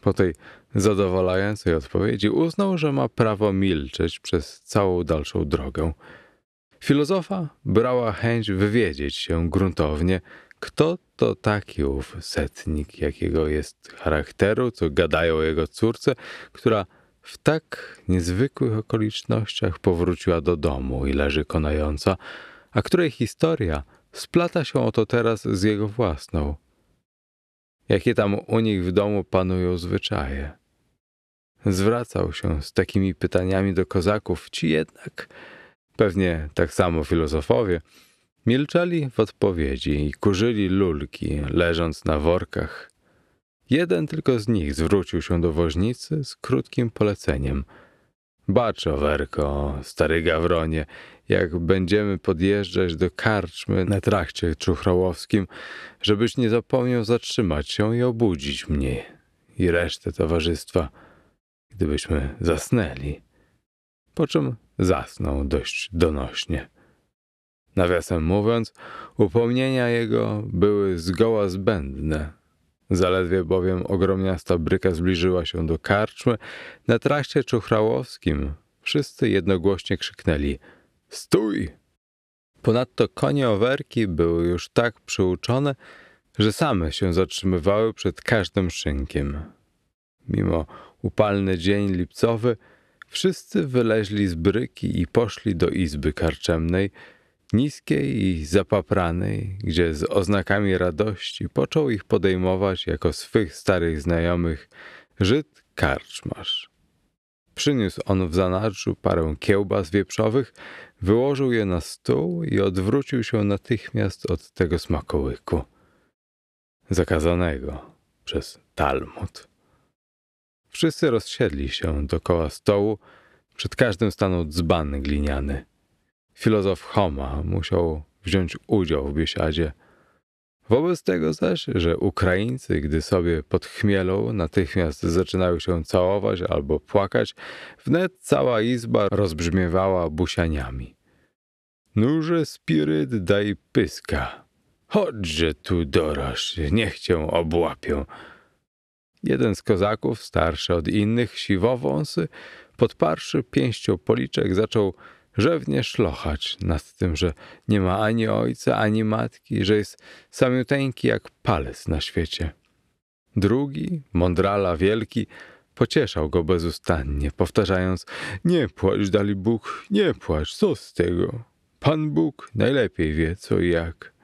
Po tej zadowalającej odpowiedzi uznał, że ma prawo milczeć przez całą dalszą drogę. Filozofa brała chęć wywiedzieć się gruntownie, kto to taki ów setnik, jakiego jest charakteru, co gadają o jego córce, która w tak niezwykłych okolicznościach powróciła do domu i leży konająca, a której historia splata się oto teraz z jego własną. Jakie tam u nich w domu panują zwyczaje. Zwracał się z takimi pytaniami do kozaków, ci jednak, pewnie tak samo filozofowie, milczeli w odpowiedzi i kurzyli lulki, leżąc na workach. Jeden tylko z nich zwrócił się do woźnicy z krótkim poleceniem. Bacz, Werko, stary gawronie, jak będziemy podjeżdżać do karczmy na trakcie czuchrołowskim, żebyś nie zapomniał zatrzymać się i obudzić mnie i resztę towarzystwa, gdybyśmy zasnęli. Po czym zasnął dość donośnie. Nawiasem mówiąc, upomnienia jego były zgoła zbędne. Zaledwie bowiem ogromniasta bryka zbliżyła się do karczmy, na trakcie czuchrałowskim wszyscy jednogłośnie krzyknęli – stój! Ponadto konie Werki były już tak przyuczone, że same się zatrzymywały przed każdym szynkiem. Mimo upalny dzień lipcowy wszyscy wyleźli z bryki i poszli do izby karczemnej, niskiej i zapapranej, gdzie z oznakami radości począł ich podejmować jako swych starych znajomych Żyd karczmarz. Przyniósł on w zanadrzu parę kiełbas wieprzowych, wyłożył je na stół i odwrócił się natychmiast od tego smakołyku, zakazanego przez Talmud. Wszyscy rozsiedli się dokoła stołu, przed każdym stanął dzban gliniany. Filozof Homa musiał wziąć udział w biesiadzie. Wobec tego zaś, że Ukraińcy, gdy sobie pod chmielą, natychmiast zaczynały się całować albo płakać, wnet cała izba rozbrzmiewała busianiami. Nuże spiryt daj pyska. Chodźże tu, Dorosz, niech cię obłapią. Jeden z kozaków, starszy od innych, siwowąsy, podparszy pięścią policzek, zaczął rzewnie szlochać nad tym, że nie ma ani ojca, ani matki, że jest samiuteńki jak palec na świecie. Drugi, mądrala wielki, pocieszał go bezustannie, powtarzając: nie płacz, dali Bóg, nie płacz, co z tego? Pan Bóg najlepiej wie, co i jak.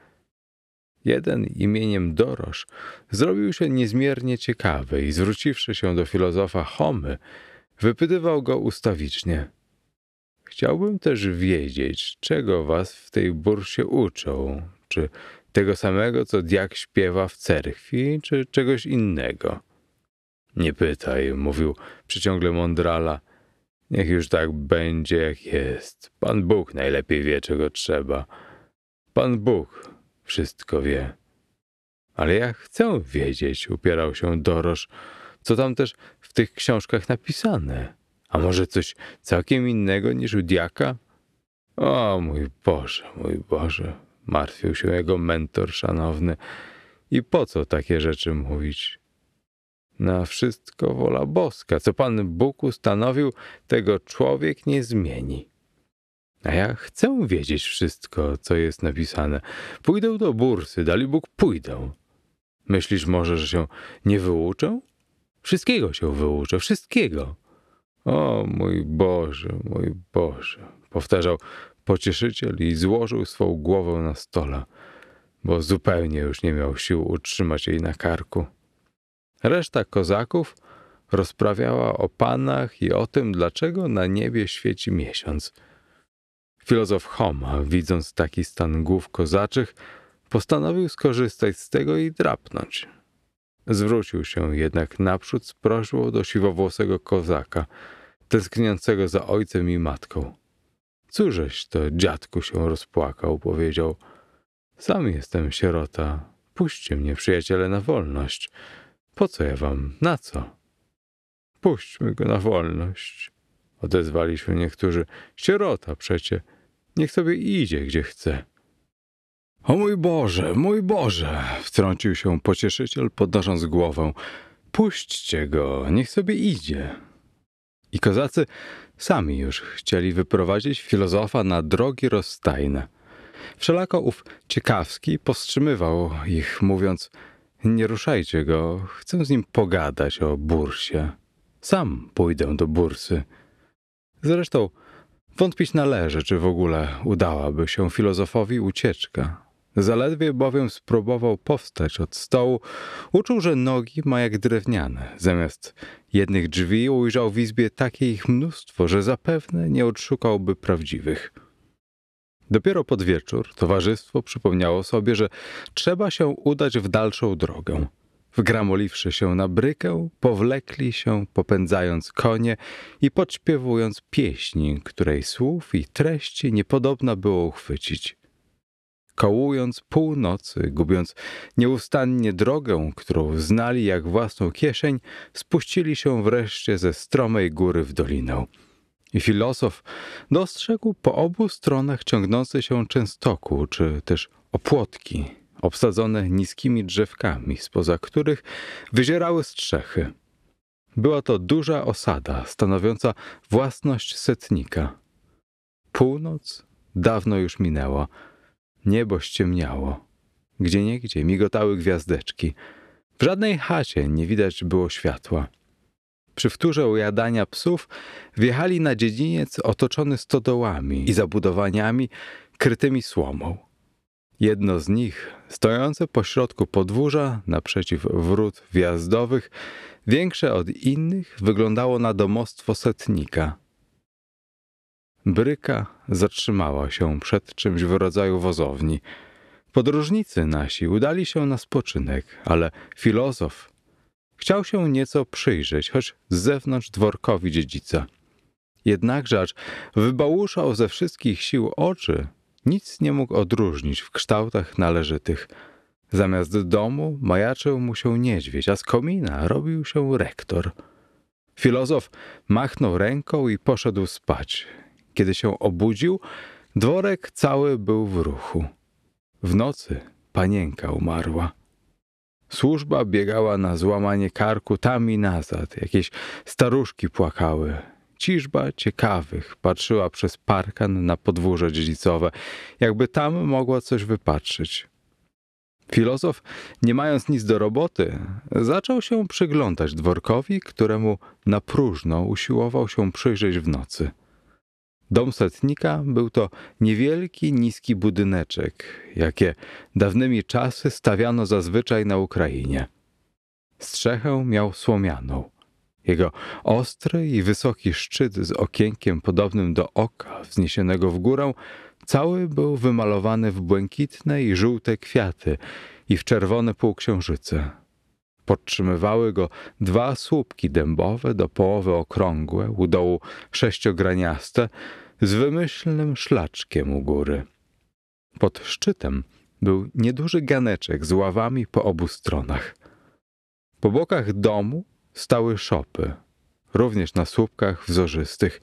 Jeden imieniem Dorosz zrobił się niezmiernie ciekawy i zwróciwszy się do filozofa Homy, wypytywał go ustawicznie. Chciałbym też wiedzieć, czego was w tej bursie uczą, czy tego samego, co diak śpiewa w cerkwi, czy czegoś innego. Nie pytaj, mówił przeciągle mądrala, niech już tak będzie jak jest, Pan Bóg najlepiej wie, czego trzeba. Pan Bóg wszystko wie. Ale ja chcę wiedzieć, upierał się Dorosz, co tam też w tych książkach napisane. A może coś całkiem innego niż u diaka? O mój Boże, martwił się jego mentor szanowny. I po co takie rzeczy mówić? Na wszystko wola boska, co Pan Bóg ustanowił, tego człowiek nie zmieni. A ja chcę wiedzieć wszystko, co jest napisane. Pójdę do bursy, dalibóg pójdę. Myślisz może, że się nie wyuczę? Wszystkiego się wyuczę, wszystkiego. O mój Boże, powtarzał pocieszyciel i złożył swą głowę na stole, bo zupełnie już nie miał sił utrzymać jej na karku. Reszta kozaków rozprawiała o panach i o tym, dlaczego na niebie świeci miesiąc. Filozof Homa, widząc taki stan głów kozaczych, postanowił skorzystać z tego i drapnąć. Zwrócił się jednak naprzód z prośbą do siwowłosego kozaka, tęskniącego za ojcem i matką. Cóżeś to dziadku się rozpłakał, powiedział. Sam jestem sierota, puśćcie mnie, przyjaciele, na wolność. Po co ja wam, na co? Puśćmy go na wolność, odezwali się niektórzy. Sierota przecie, niech sobie idzie, gdzie chce. O mój Boże, wtrącił się pocieszyciel, podnosząc głowę. Puśćcie go, niech sobie idzie. I kozacy sami już chcieli wyprowadzić filozofa na drogi rozstajne. Wszelako ów ciekawski powstrzymywał ich, mówiąc, nie ruszajcie go, chcę z nim pogadać o bursie. Sam pójdę do bursy. Zresztą wątpić należy, czy w ogóle udałaby się filozofowi ucieczka. Zaledwie bowiem spróbował powstać od stołu, uczuł, że nogi ma jak drewniane. Zamiast jednych drzwi ujrzał w izbie takie ich mnóstwo, że zapewne nie odszukałby prawdziwych. Dopiero pod wieczór towarzystwo przypomniało sobie, że trzeba się udać w dalszą drogę. Wgramoliwszy się na brykę, powlekli się, popędzając konie i podśpiewując pieśni, której słów i treści niepodobna było uchwycić. Kołując północy, gubiąc nieustannie drogę, którą znali jak własną kieszeń, spuścili się wreszcie ze stromej góry w dolinę. I filozof dostrzegł po obu stronach ciągnący się częstokół, czy też opłotki, obsadzone niskimi drzewkami, spoza których wyzierały strzechy. Była to duża osada, stanowiąca własność setnika. Północ dawno już minęła. Niebo ściemniało. Gdzieniegdzie migotały gwiazdeczki. W żadnej chacie nie widać było światła. Przy wtórze ujadania psów wjechali na dziedziniec otoczony stodołami i zabudowaniami krytymi słomą. Jedno z nich, stojące pośrodku podwórza, naprzeciw wrót wjazdowych, większe od innych, wyglądało na domostwo setnika. Bryka zatrzymała się przed czymś w rodzaju wozowni. Podróżnicy nasi udali się na spoczynek, ale filozof Chciał się nieco przyjrzeć, choć z zewnątrz dworkowi dziedzica. Jednakże aż wybałuszał ze wszystkich sił oczy, nic nie mógł odróżnić w kształtach należytych. Zamiast domu majaczył mu się niedźwiedź, a z komina robił się rektor. Filozof machnął ręką i poszedł spać. Kiedy się obudził, dworek cały był w ruchu. W nocy panienka umarła. Służba biegała na złamanie karku tam i nazad. Jakieś staruszki płakały. Ciżba ciekawych patrzyła przez parkan na podwórze dziedzicowe, jakby tam mogła coś wypatrzyć. Filozof, nie mając nic do roboty, zaczął się przyglądać dworkowi, któremu na próżno usiłował się przyjrzeć w nocy. Dom setnika był to niewielki, niski budyneczek, jakie dawnymi czasy stawiano zazwyczaj na Ukrainie. Strzechę miał słomianą. Jego ostry i wysoki szczyt z okienkiem podobnym do oka wzniesionego w górę cały był wymalowany w błękitne i żółte kwiaty i w czerwone półksiężyce. Podtrzymywały go dwa słupki dębowe, do połowy okrągłe, u dołu sześciograniaste, z wymyślnym szlaczkiem u góry. Pod szczytem był nieduży ganeczek z ławami po obu stronach. Po bokach domu stały szopy, również na słupkach wzorzystych.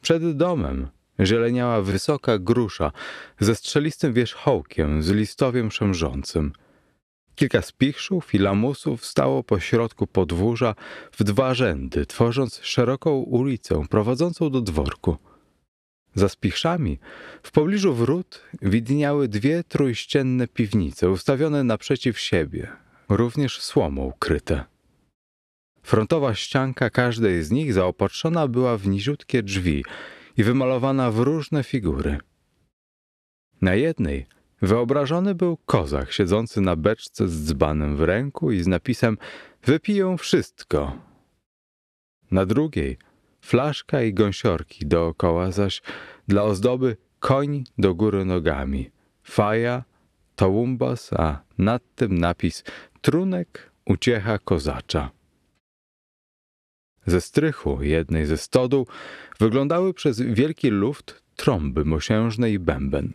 Przed domem zieleniała wysoka grusza ze strzelistym wierzchołkiem z listowiem szemrzącym. Kilka spichrzów i lamusów stało pośrodku podwórza w dwa rzędy, tworząc szeroką ulicę prowadzącą do dworku. Za spichrzami w pobliżu wrót widniały dwie trójścienne piwnice ustawione naprzeciw siebie, również słomą kryte. Frontowa ścianka każdej z nich zaopatrzona była w niziutkie drzwi i wymalowana w różne figury. Na jednej wyobrażony był kozak siedzący na beczce z dzbanem w ręku i z napisem „Wypiję wszystko”. Na drugiej flaszka i gąsiorki, dookoła zaś dla ozdoby koń do góry nogami, faja, tołumbas, a nad tym napis „Trunek, uciecha kozacza”. Ze strychu jednej ze stodół wyglądały przez wielki luft trąby mosiężne i bęben.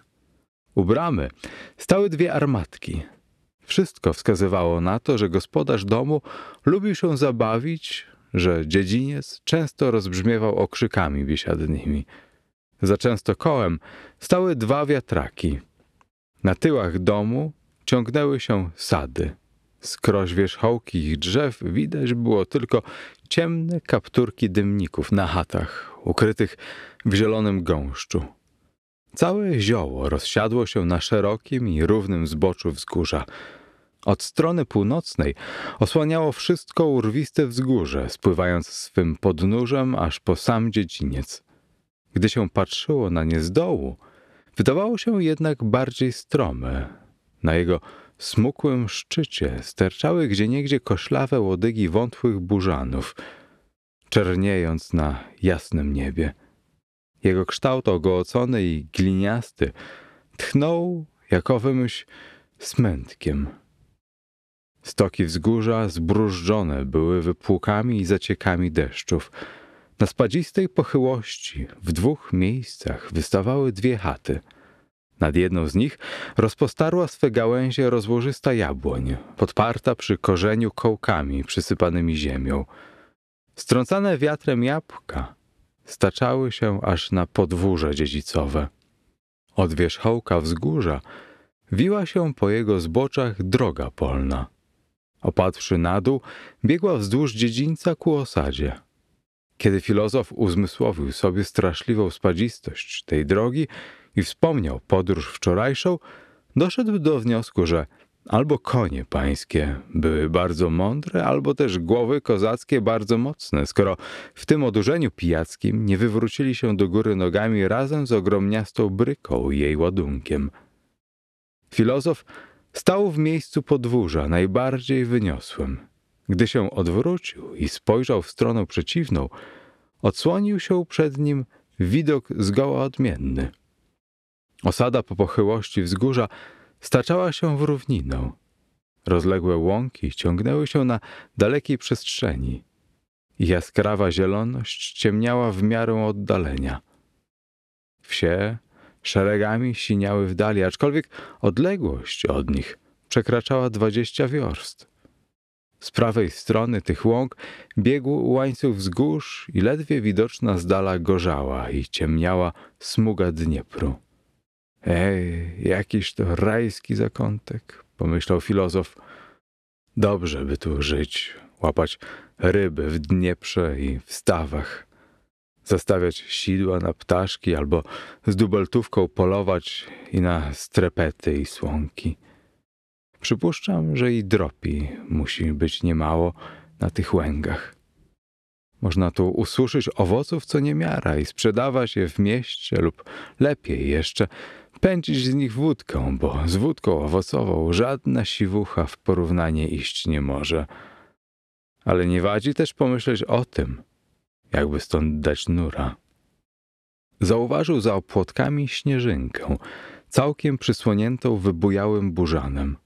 U bramy stały dwie armatki. Wszystko wskazywało na to, że gospodarz domu lubił się zabawić, że dziedziniec często rozbrzmiewał okrzykami biesiadnymi. Za częstokołem stały dwa wiatraki. Na tyłach domu ciągnęły się sady. Skroś wierzchołki ich drzew widać było tylko ciemne kapturki dymników na chatach, ukrytych w zielonym gąszczu. Całe zioło rozsiadło się na szerokim i równym zboczu wzgórza. Od strony północnej osłaniało wszystko urwiste wzgórze, spływając swym podnóżem aż po sam dziedziniec. Gdy się patrzyło na nie z dołu, wydawało się jednak bardziej strome. Na jego smukłym szczycie sterczały gdzieniegdzie koszlawe łodygi wątłych burzanów, czerniejąc na jasnym niebie. Jego kształt ogołocony i gliniasty tchnął jakowymś smętkiem. Stoki wzgórza zbrużdżone były wypłukami i zaciekami deszczów. Na spadzistej pochyłości w dwóch miejscach wystawały dwie chaty. Nad jedną z nich rozpostarła swe gałęzie rozłożysta jabłoń, podparta przy korzeniu kołkami przysypanymi ziemią. Strącane wiatrem jabłka staczały się aż na podwórze dziedzicowe. Od wierzchołka wzgórza wiła się po jego zboczach droga polna. Opadłszy na dół, biegła wzdłuż dziedzińca ku osadzie. Kiedy filozof uzmysłowił sobie straszliwą spadzistość tej drogi i wspomniał podróż wczorajszą, doszedł do wniosku, że albo konie pańskie były bardzo mądre, albo też głowy kozackie bardzo mocne, skoro w tym odurzeniu pijackim nie wywrócili się do góry nogami razem z ogromniastą bryką i jej ładunkiem. Filozof stał w miejscu podwórza, najbardziej wyniosłym. Gdy się odwrócił i spojrzał w stronę przeciwną, odsłonił się przed nim widok zgoła odmienny. Osada po pochyłości wzgórza staczała się w równinę. Rozległe łąki ciągnęły się na dalekiej przestrzeni. Jaskrawa zieloność ciemniała w miarę oddalenia. Wsie szeregami siniały w dali, aczkolwiek odległość od nich przekraczała 20 wiorst. Z prawej strony tych łąk biegł łańcuch wzgórz i ledwie widoczna z dala gorzała i ciemniała smuga Dniepru. Ej, jakiś to rajski zakątek, pomyślał filozof. Dobrze by tu żyć, łapać ryby w Dnieprze i w stawach, zastawiać sidła na ptaszki albo z dubeltówką polować i na strepety i słonki. Przypuszczam, że i dropi musi być niemało na tych łęgach. Można tu ususzyć owoców co niemiara i sprzedawać je w mieście lub lepiej jeszcze pędzić z nich wódką, bo z wódką owocową żadna siwucha w porównanie iść nie może. Ale nie wadzi też pomyśleć o tym, jakby stąd dać nura. Zauważył za opłotkami śnieżynkę, całkiem przysłoniętą wybujałym burzanem.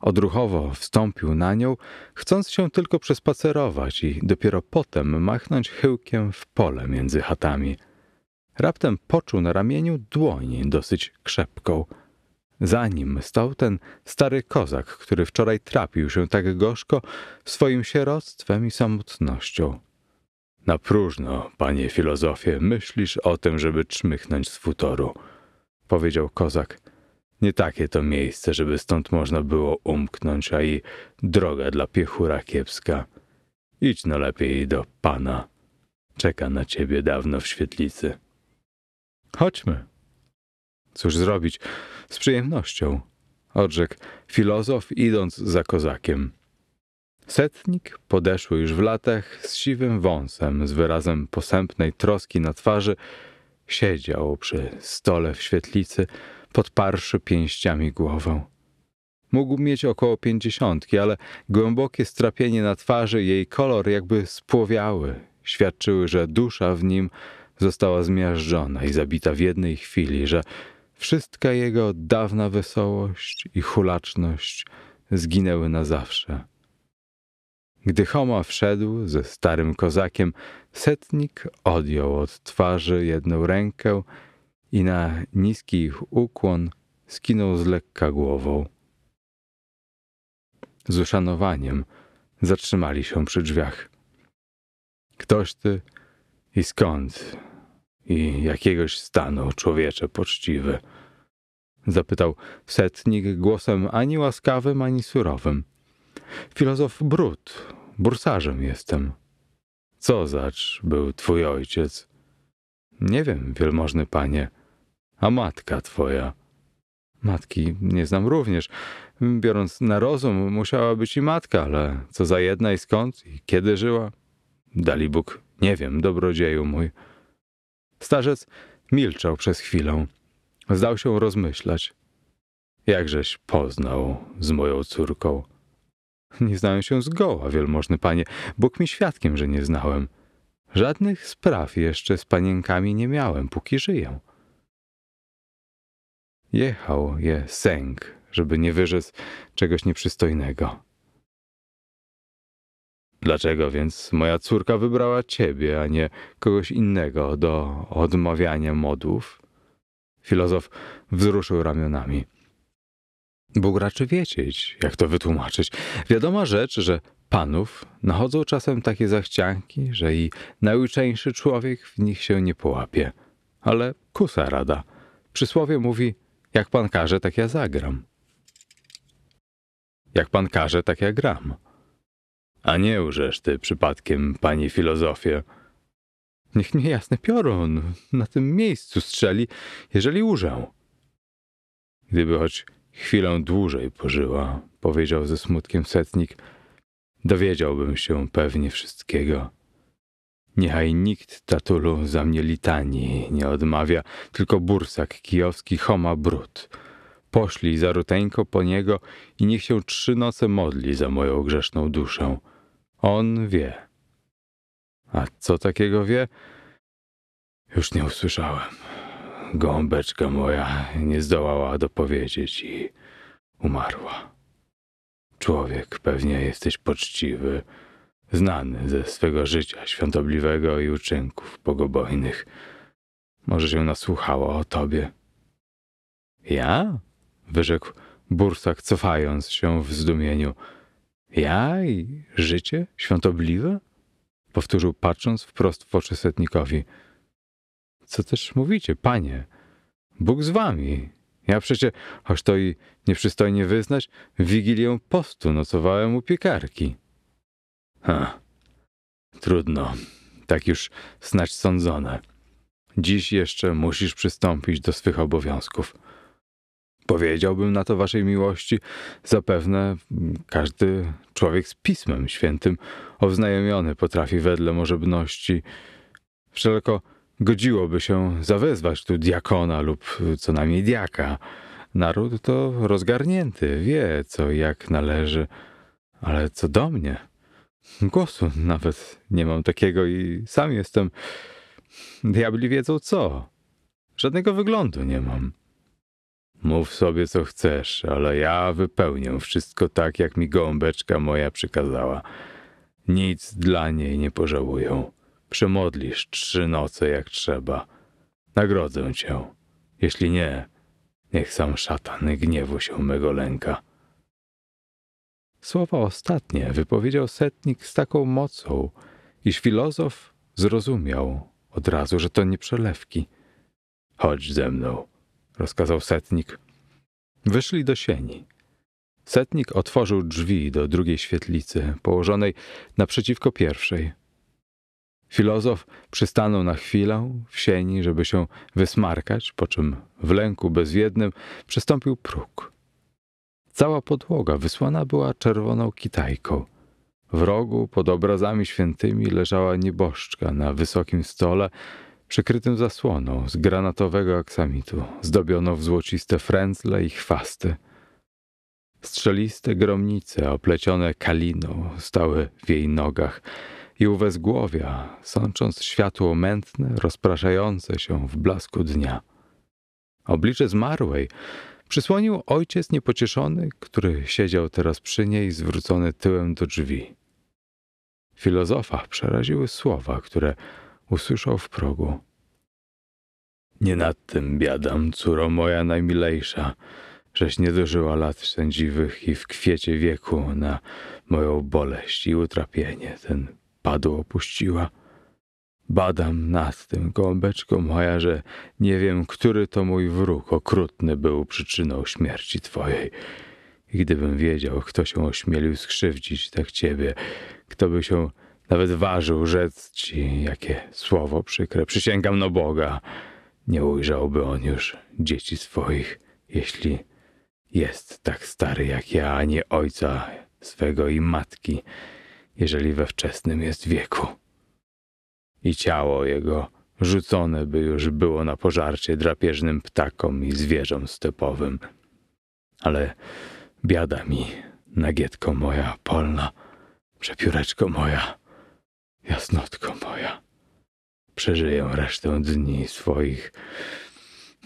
Odruchowo wstąpił na nią, chcąc się tylko przespacerować i dopiero potem machnąć chyłkiem w pole między chatami. Raptem poczuł na ramieniu dłoń dosyć krzepką. Za nim stał ten stary kozak, który wczoraj trapił się tak gorzko swoim sieroctwem i samotnością. — Na próżno, panie filozofie, myślisz o tym, żeby czmychnąć z futoru — powiedział kozak. Nie takie to miejsce, żeby stąd można było umknąć, a i droga dla piechura kiepska. Idź no lepiej do pana. Czeka na ciebie dawno w świetlicy. Chodźmy. Cóż zrobić? Z przyjemnością, odrzekł filozof, idąc za kozakiem. Setnik, podeszły już w latach, z siwym wąsem, z wyrazem posępnej troski na twarzy, siedział przy stole w świetlicy, podparszy pięściami głowę. Mógł mieć około 50, ale głębokie strapienie na twarzy, jej kolor jakby spłowiały, świadczyły, że dusza w nim została zmiażdżona i zabita w jednej chwili, że wszystka jego od dawna wesołość i hulaczność zginęły na zawsze. Gdy Homa wszedł ze starym kozakiem, setnik odjął od twarzy jedną rękę i na niski ich ukłon skinął z lekka głową. Z uszanowaniem zatrzymali się przy drzwiach. Ktoś ty i skąd i jakiegoś stanu, człowiecze poczciwy? Zapytał setnik głosem ani łaskawym, ani surowym. Filozof Brut, bursarzem jestem. Co zacz był twój ojciec? Nie wiem, wielmożny panie. A matka twoja? Matki nie znam również. Biorąc na rozum, musiała być i matka, ale co za jedna i skąd i kiedy żyła? Dalibóg, nie wiem, dobrodzieju mój. Starzec milczał przez chwilę. Zdał się rozmyślać. Jakżeś poznał z moją córką? Nie znałem się zgoła, wielmożny panie. Bóg mi świadkiem, że nie znałem. Żadnych spraw jeszcze z panienkami nie miałem, póki żyję. Jechał je sęk, żeby nie wyrzec czegoś nieprzystojnego. Dlaczego więc moja córka wybrała ciebie, a nie kogoś innego do odmawiania modłów? Filozof wzruszył ramionami. Bóg raczy wiedzieć, jak to wytłumaczyć. Wiadoma rzecz, że panów nachodzą czasem takie zachcianki, że i najuczeńszy człowiek w nich się nie połapie. Ale kusa rada. Przysłowie mówi, jak pan każe, tak ja zagram. Jak pan każe, tak ja gram. A nie łżesz ty przypadkiem, panie filozofie. Niech mnie jasne piorun na tym miejscu strzeli, jeżeli łżę. Gdyby choć chwilę dłużej pożyła, powiedział ze smutkiem setnik, dowiedziałbym się pewnie wszystkiego. Niechaj nikt, tatulu, za mnie litanii nie odmawia, tylko bursak kijowski Homa Brut. Poślij zaruteńko po niego i niech się 3 noce modli za moją grzeszną duszę. On wie. A co takiego wie? Już nie usłyszałem. Gąbeczka moja nie zdołała dopowiedzieć i umarła. człowiek, pewnie jesteś poczciwy, znany ze swego życia świątobliwego i uczynków bogobojnych. Może się nasłuchało o tobie. Ja? Wyrzekł bursak, cofając się w zdumieniu. Ja i życie świątobliwe? Powtórzył, patrząc wprost w oczy setnikowi. Co też mówicie, panie? Bóg z wami. Ja przecie, choć to i nieprzystojnie wyznać, w Wigilię Postu nocowałem u piekarki. Ha, trudno, tak już snać sądzone. Dziś jeszcze musisz przystąpić do swych obowiązków. Powiedziałbym na to waszej miłości, zapewne każdy człowiek z Pismem Świętym oznajomiony potrafi wedle możebności. Wszelako godziłoby się zawezwać tu diakona lub co najmniej diaka. Naród to rozgarnięty, wie co i jak należy, ale co do mnie, głosu nawet nie mam takiego i sam jestem, diabli wiedzą co, żadnego wyglądu nie mam. Mów sobie co chcesz, ale ja wypełnię wszystko tak, jak mi gołąbeczka moja przykazała. Nic dla niej nie pożałuję. Przemodlisz 3 noce jak trzeba. Nagrodzę cię. Jeśli nie, niech sam szatan gniewu się mego lęka. Słowa ostatnie wypowiedział setnik z taką mocą, iż filozof zrozumiał od razu, że to nie przelewki. Chodź ze mną, rozkazał setnik. Wyszli do sieni. Setnik otworzył drzwi do drugiej świetlicy, położonej naprzeciwko pierwszej. Filozof przystanął na chwilę w sieni, żeby się wysmarkać, po czym w lęku bezwiednym przestąpił próg. Cała podłoga wysłana była czerwoną kitajką. W rogu pod obrazami świętymi leżała nieboszczka na wysokim stole, przykrytym zasłoną z granatowego aksamitu, zdobioną w złociste frędzle i chwasty. Strzeliste gromnice oplecione kaliną stały w jej nogach i u wezgłowia, sącząc światło mętne, rozpraszające się w blasku dnia. Oblicze zmarłej przysłonił ojciec niepocieszony, który siedział teraz przy niej zwrócony tyłem do drzwi. Filozofa przeraziły słowa, które usłyszał w progu. Nie nad tym biadam, córo moja najmilejsza, żeś nie dożyła lat sędziwych i w kwiecie wieku na moją boleść i utrapienie ten padł opuściła. Badam nad tym, gołąbeczko moja, że nie wiem, który to mój wróg okrutny był przyczyną śmierci twojej. I gdybym wiedział, kto się ośmielił skrzywdzić tak ciebie, kto by się nawet ważył rzec ci, jakie słowo przykre, przysięgam na Boga, nie ujrzałby on już dzieci swoich, jeśli jest tak stary jak ja, a nie ojca swego i matki, jeżeli we wczesnym jest wieku. I ciało jego rzucone by już było na pożarcie drapieżnym ptakom i zwierzom stepowym. Ale biada mi, nagietko moja polna, przepióreczko moja, jasnotko moja, przeżyję resztę dni swoich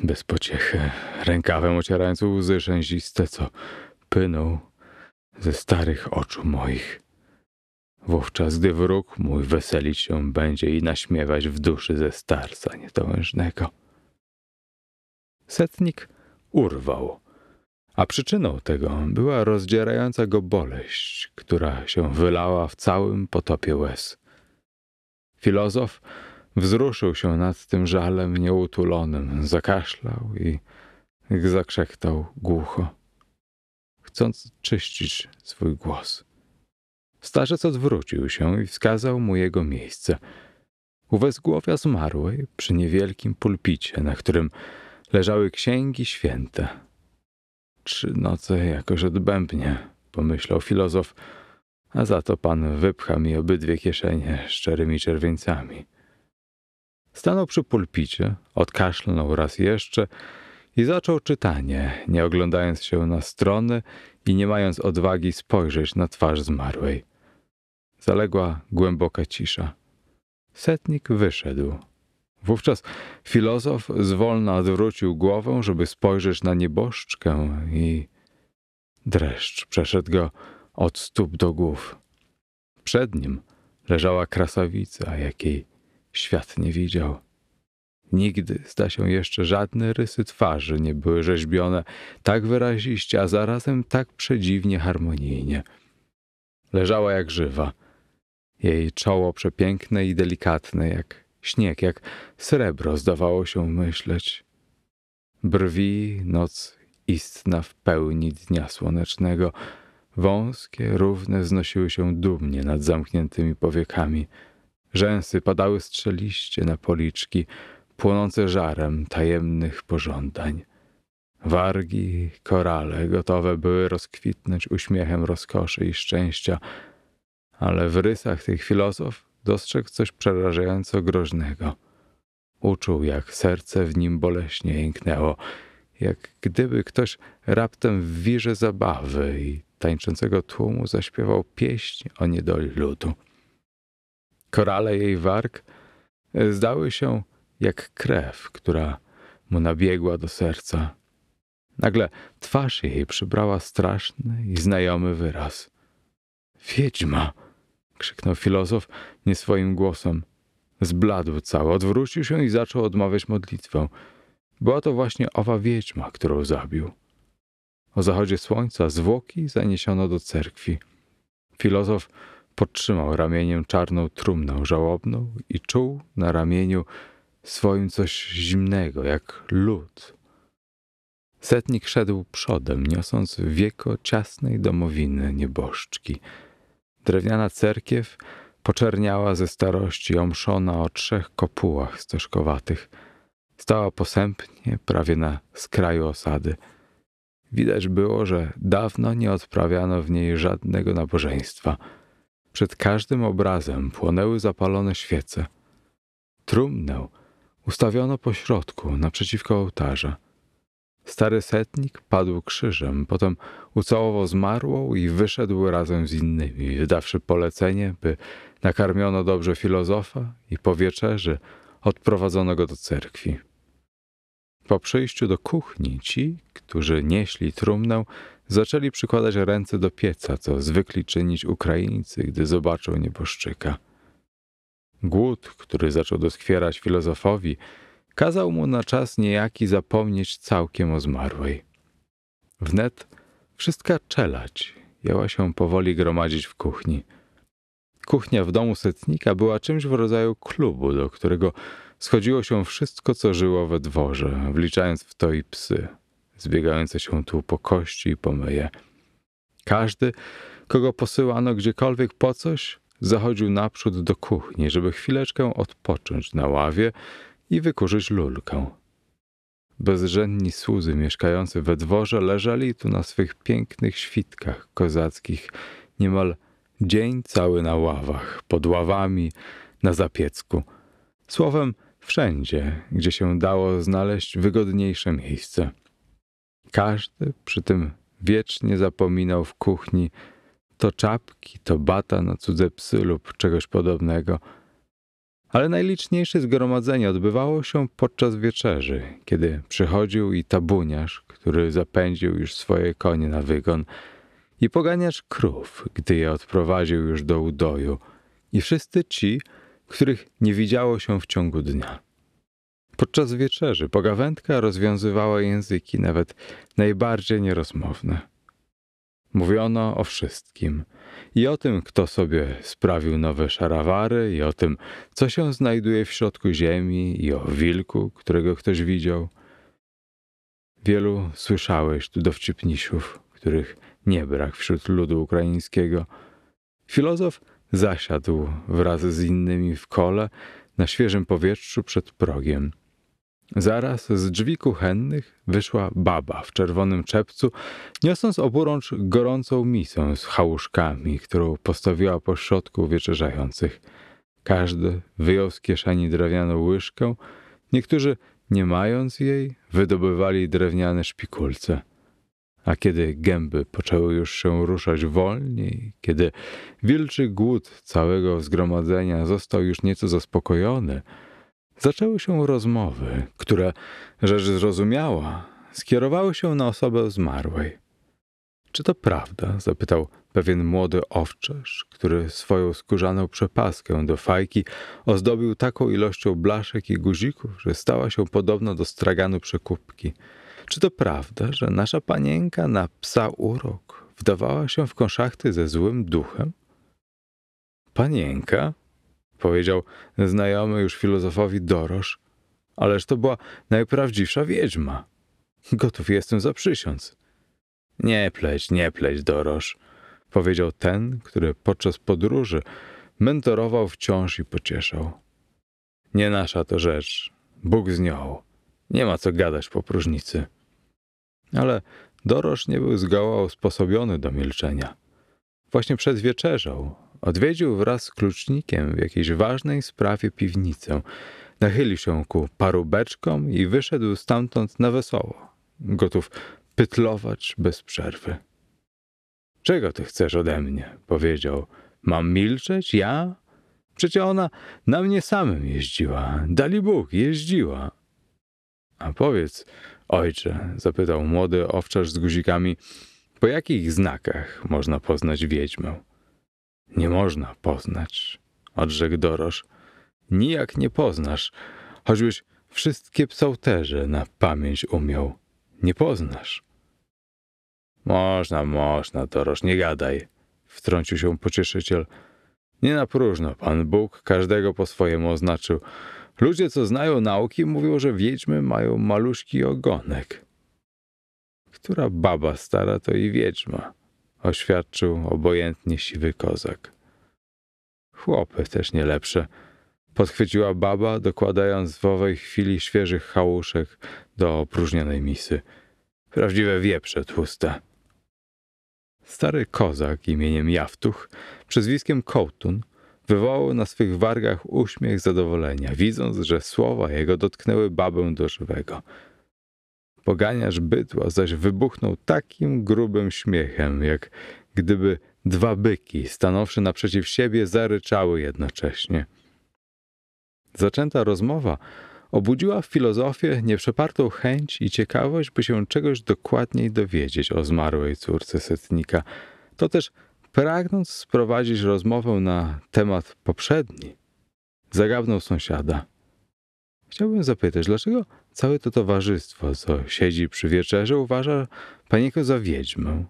bez pociechy, rękawem ocierając łzy szęziste, co płyną ze starych oczu moich. Wówczas, gdy wróg mój weselić się będzie i naśmiewać w duszy ze starca niedołężnego. Setnik urwał, a przyczyną tego była rozdzierająca go boleść, która się wylała w całym potopie łez. Filozof wzruszył się nad tym żalem nieutulonym, zakaszlał i zakrzektał głucho, chcąc czyścić swój głos. Starzec odwrócił się i wskazał mu jego miejsce. U wezgłowia zmarłej, przy niewielkim pulpicie, na którym leżały księgi święte. 3 noce jakoś odbębnie, pomyślał filozof, a za to pan wypcha mi obydwie kieszenie szczerymi czerwieńcami. Stanął przy pulpicie, odkaszlnął raz jeszcze i zaczął czytanie, nie oglądając się na strony i nie mając odwagi spojrzeć na twarz zmarłej. Zaległa głęboka cisza. Setnik wyszedł. Wówczas filozof zwolna odwrócił głowę, żeby spojrzeć na nieboszczkę i dreszcz przeszedł go od stóp do głów. Przed nim leżała krasawica, jakiej świat nie widział. Nigdy, zda się, jeszcze żadne rysy twarzy nie były rzeźbione tak wyraziście, a zarazem tak przedziwnie harmonijnie. Leżała jak żywa. Jej czoło przepiękne i delikatne, jak śnieg, jak srebro zdawało się myśleć. Brwi noc istna w pełni dnia słonecznego. Wąskie, równe znosiły się dumnie nad zamkniętymi powiekami. Rzęsy padały strzeliście na policzki, płonące żarem tajemnych pożądań. Wargi, korale gotowe były rozkwitnąć uśmiechem rozkoszy i szczęścia, ale w rysach tych filozof dostrzegł coś przerażająco groźnego. Uczuł, jak serce w nim boleśnie jęknęło, jak gdyby ktoś raptem w wirze zabawy i tańczącego tłumu zaśpiewał pieśń o niedoli ludu. Korale jej warg zdały się jak krew, która mu nabiegła do serca. Nagle twarz jej przybrała straszny i znajomy wyraz. — Wiedźma! — krzyknął filozof nie swoim głosem. Zbladł cały, odwrócił się i zaczął odmawiać modlitwę. Była to właśnie owa wiedźma, którą zabił. O zachodzie słońca zwłoki zaniesiono do cerkwi. Filozof podtrzymał ramieniem czarną trumnę żałobną i czuł na ramieniu swoim coś zimnego, jak lód. Setnik szedł przodem, niosąc wieko ciasnej domowiny nieboszczki. Drewniana cerkiew poczerniała ze starości, omszona o trzech kopułach stożkowatych. Stała posępnie, prawie na skraju osady. Widać było, że dawno nie odprawiano w niej żadnego nabożeństwa. Przed każdym obrazem płonęły zapalone świece. Trumnę ustawiono po środku, naprzeciwko ołtarza. Stary setnik padł krzyżem, potem ucałował zmarłą i wyszedł razem z innymi, wydawszy polecenie, by nakarmiono dobrze filozofa i po wieczerzy odprowadzono go do cerkwi. Po przyjściu do kuchni ci, którzy nieśli trumnę, zaczęli przykładać ręce do pieca, co zwykli czynić Ukraińcy, gdy zobaczą nieboszczyka. Głód, który zaczął doskwierać filozofowi, kazał mu na czas niejaki zapomnieć całkiem o zmarłej. Wnet wszystka czelać jęła się powoli gromadzić w kuchni. Kuchnia w domu setnika była czymś w rodzaju klubu, do którego schodziło się wszystko, co żyło we dworze, wliczając w to i psy, zbiegające się tu po kości i pomyje. Każdy, kogo posyłano gdziekolwiek po coś, zachodził naprzód do kuchni, żeby chwileczkę odpocząć na ławie i wykurzyć lulkę. Bezrzędni słudzy mieszkający we dworze leżeli tu na swych pięknych świtkach kozackich, niemal dzień cały na ławach, pod ławami, na zapiecku. Słowem, wszędzie, gdzie się dało znaleźć wygodniejsze miejsce. Każdy przy tym wiecznie zapominał w kuchni to czapki, to bata na cudze psy lub czegoś podobnego. Ale najliczniejsze zgromadzenie odbywało się podczas wieczerzy, kiedy przychodził i tabuniarz, który zapędził już swoje konie na wygon, i poganiacz krów, gdy je odprowadził już do udoju, i wszyscy ci, których nie widziało się w ciągu dnia. Podczas wieczerzy pogawędka rozwiązywała języki nawet najbardziej nierozmowne. Mówiono o wszystkim. I o tym, kto sobie sprawił nowe szarawary, i o tym, co się znajduje w środku ziemi, i o wilku, którego ktoś widział. Wielu słyszałeś tu dowcipnisiów, których nie brak wśród ludu ukraińskiego. Filozof zasiadł wraz z innymi w kole na świeżym powietrzu przed progiem. Zaraz z drzwi kuchennych wyszła baba w czerwonym czepcu, niosąc oburącz gorącą misę z chałuszkami, którą postawiła pośrodku wieczerzających. Każdy wyjął z kieszeni drewnianą łyżkę, niektórzy, nie mając jej, wydobywali drewniane szpikulce. A kiedy gęby poczęły już się ruszać wolniej, kiedy wilczy głód całego zgromadzenia został już nieco zaspokojony, zaczęły się rozmowy, które, rzecz zrozumiała, skierowały się na osobę zmarłej. Czy to prawda? Zapytał pewien młody owczarz, który swoją skórzaną przepaskę do fajki ozdobił taką ilością blaszek i guzików, że stała się podobna do straganu przekupki. Czy to prawda, że nasza panienka na psa urok wdawała się w konszachty ze złym duchem? Panienka? Powiedział znajomy już filozofowi Dorosz. Ależ to była najprawdziwsza wiedźma. Gotów jestem zaprzysiąc. Nie pleć, Dorosz, powiedział ten, który podczas podróży mentorował wciąż i pocieszał. Nie nasza to rzecz, Bóg z nią. Nie ma co gadać po próżnicy. Ale Dorosz nie był zgoła usposobiony do milczenia. Właśnie przed wieczerzą odwiedził wraz z klucznikiem w jakiejś ważnej sprawie piwnicę, nachylił się ku parubeczkom i wyszedł stamtąd na wesoło, gotów pytlować bez przerwy. Czego ty chcesz ode mnie? Powiedział. Mam milczeć? Ja? Przecie ona na mnie samym jeździła. Dali Bóg, jeździła. A powiedz, ojcze, zapytał młody owczarz z guzikami, po jakich znakach można poznać wiedźmę? Nie można poznać, odrzekł Dorosz. Nijak nie poznasz, choćbyś wszystkie psałterze na pamięć umiał. Nie poznasz. Można, Dorosz, nie gadaj, wtrącił się pocieszyciel. Nie na próżno Pan Bóg każdego po swojemu oznaczył. Ludzie, co znają nauki, mówią, że wiedźmy mają maluśki ogonek. Która baba stara, to i wiedźma, oświadczył obojętnie siwy kozak. Chłopy też nie lepsze, podchwyciła baba, dokładając w owej chwili świeżych hałuszek do opróżnionej misy. Prawdziwe wieprze tłuste. Stary kozak imieniem Jawtuch, przezwiskiem Kołtun, wywołał na swych wargach uśmiech zadowolenia, widząc, że słowa jego dotknęły babę do żywego. Poganiacz bydła zaś wybuchnął takim grubym śmiechem, jak gdyby dwa byki, stanąwszy naprzeciw siebie, zaryczały jednocześnie. Zaczęta rozmowa obudziła w filozofie nieprzepartą chęć i ciekawość, by się czegoś dokładniej dowiedzieć o zmarłej córce setnika. To też pragnąc sprowadzić rozmowę na temat poprzedni, zagadnął sąsiada. Chciałbym zapytać, dlaczego całe to towarzystwo, co siedzi przy wieczerze, uważa panienkę za wiedźmę?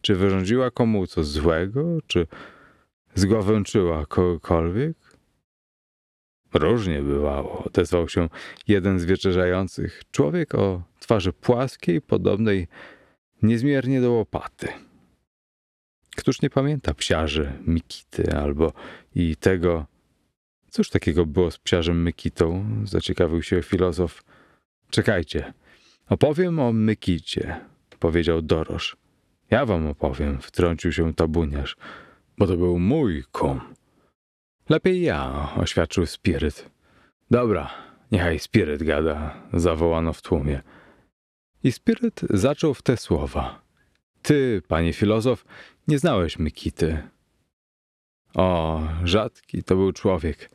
Czy wyrządziła komu coś złego? Czy zgławęczyła kogokolwiek? Różnie bywało, odezwał się jeden z wieczerzających, człowiek o twarzy płaskiej, podobnej niezmiernie do łopaty. Któż nie pamięta psiarzy Mykity albo i tego... Cóż takiego było z psiarzem Mykitą? Zaciekawił się filozof. Czekajcie, opowiem o Mykicie, powiedział Dorosz. Ja wam opowiem, wtrącił się tabuniarz, bo to był mój kum. Lepiej ja, oświadczył spiryt. Dobra, niechaj spiryt gada, zawołano w tłumie. I spiryt zaczął w te słowa. Ty, panie filozof, nie znałeś Mykity. O, rzadki to był człowiek.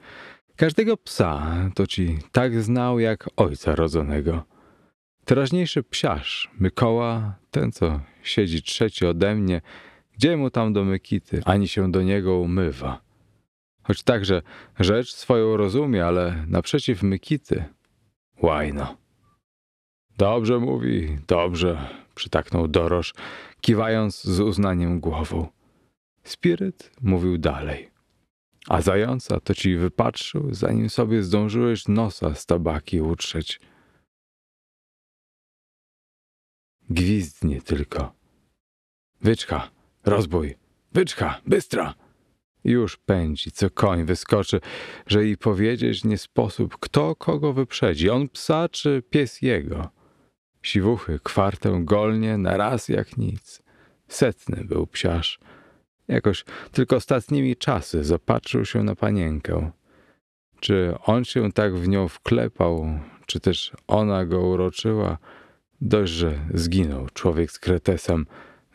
Każdego psa to ci tak znał jak ojca rodzonego. Teraźniejszy psiarz, Mykoła, ten co siedzi trzeci ode mnie, gdzie mu tam do Mykity, ani się do niego umywa. Choć także rzecz swoją rozumie, ale naprzeciw Mykity łajno. Dobrze mówi, dobrze, przytaknął Dorosz, kiwając z uznaniem głową. Spiryt mówił dalej. A zająca to ci wypatrzył, zanim sobie zdążyłeś nosa z tabaki utrzeć. Gwizdnie tylko. Wyczka, rozbój, wyczka, bystra! Już pędzi, co koń wyskoczy, że i powiedzieć nie sposób, kto kogo wyprzedzi, on psa czy pies jego. Siwuchy kwartę golnie na raz jak nic. Setny był psiarz. Jakoś tylko ostatnimi czasy zapatrzył się na panienkę. Czy on się tak w nią wklepał, czy też ona go uroczyła, dość, że zginął człowiek z kretesem,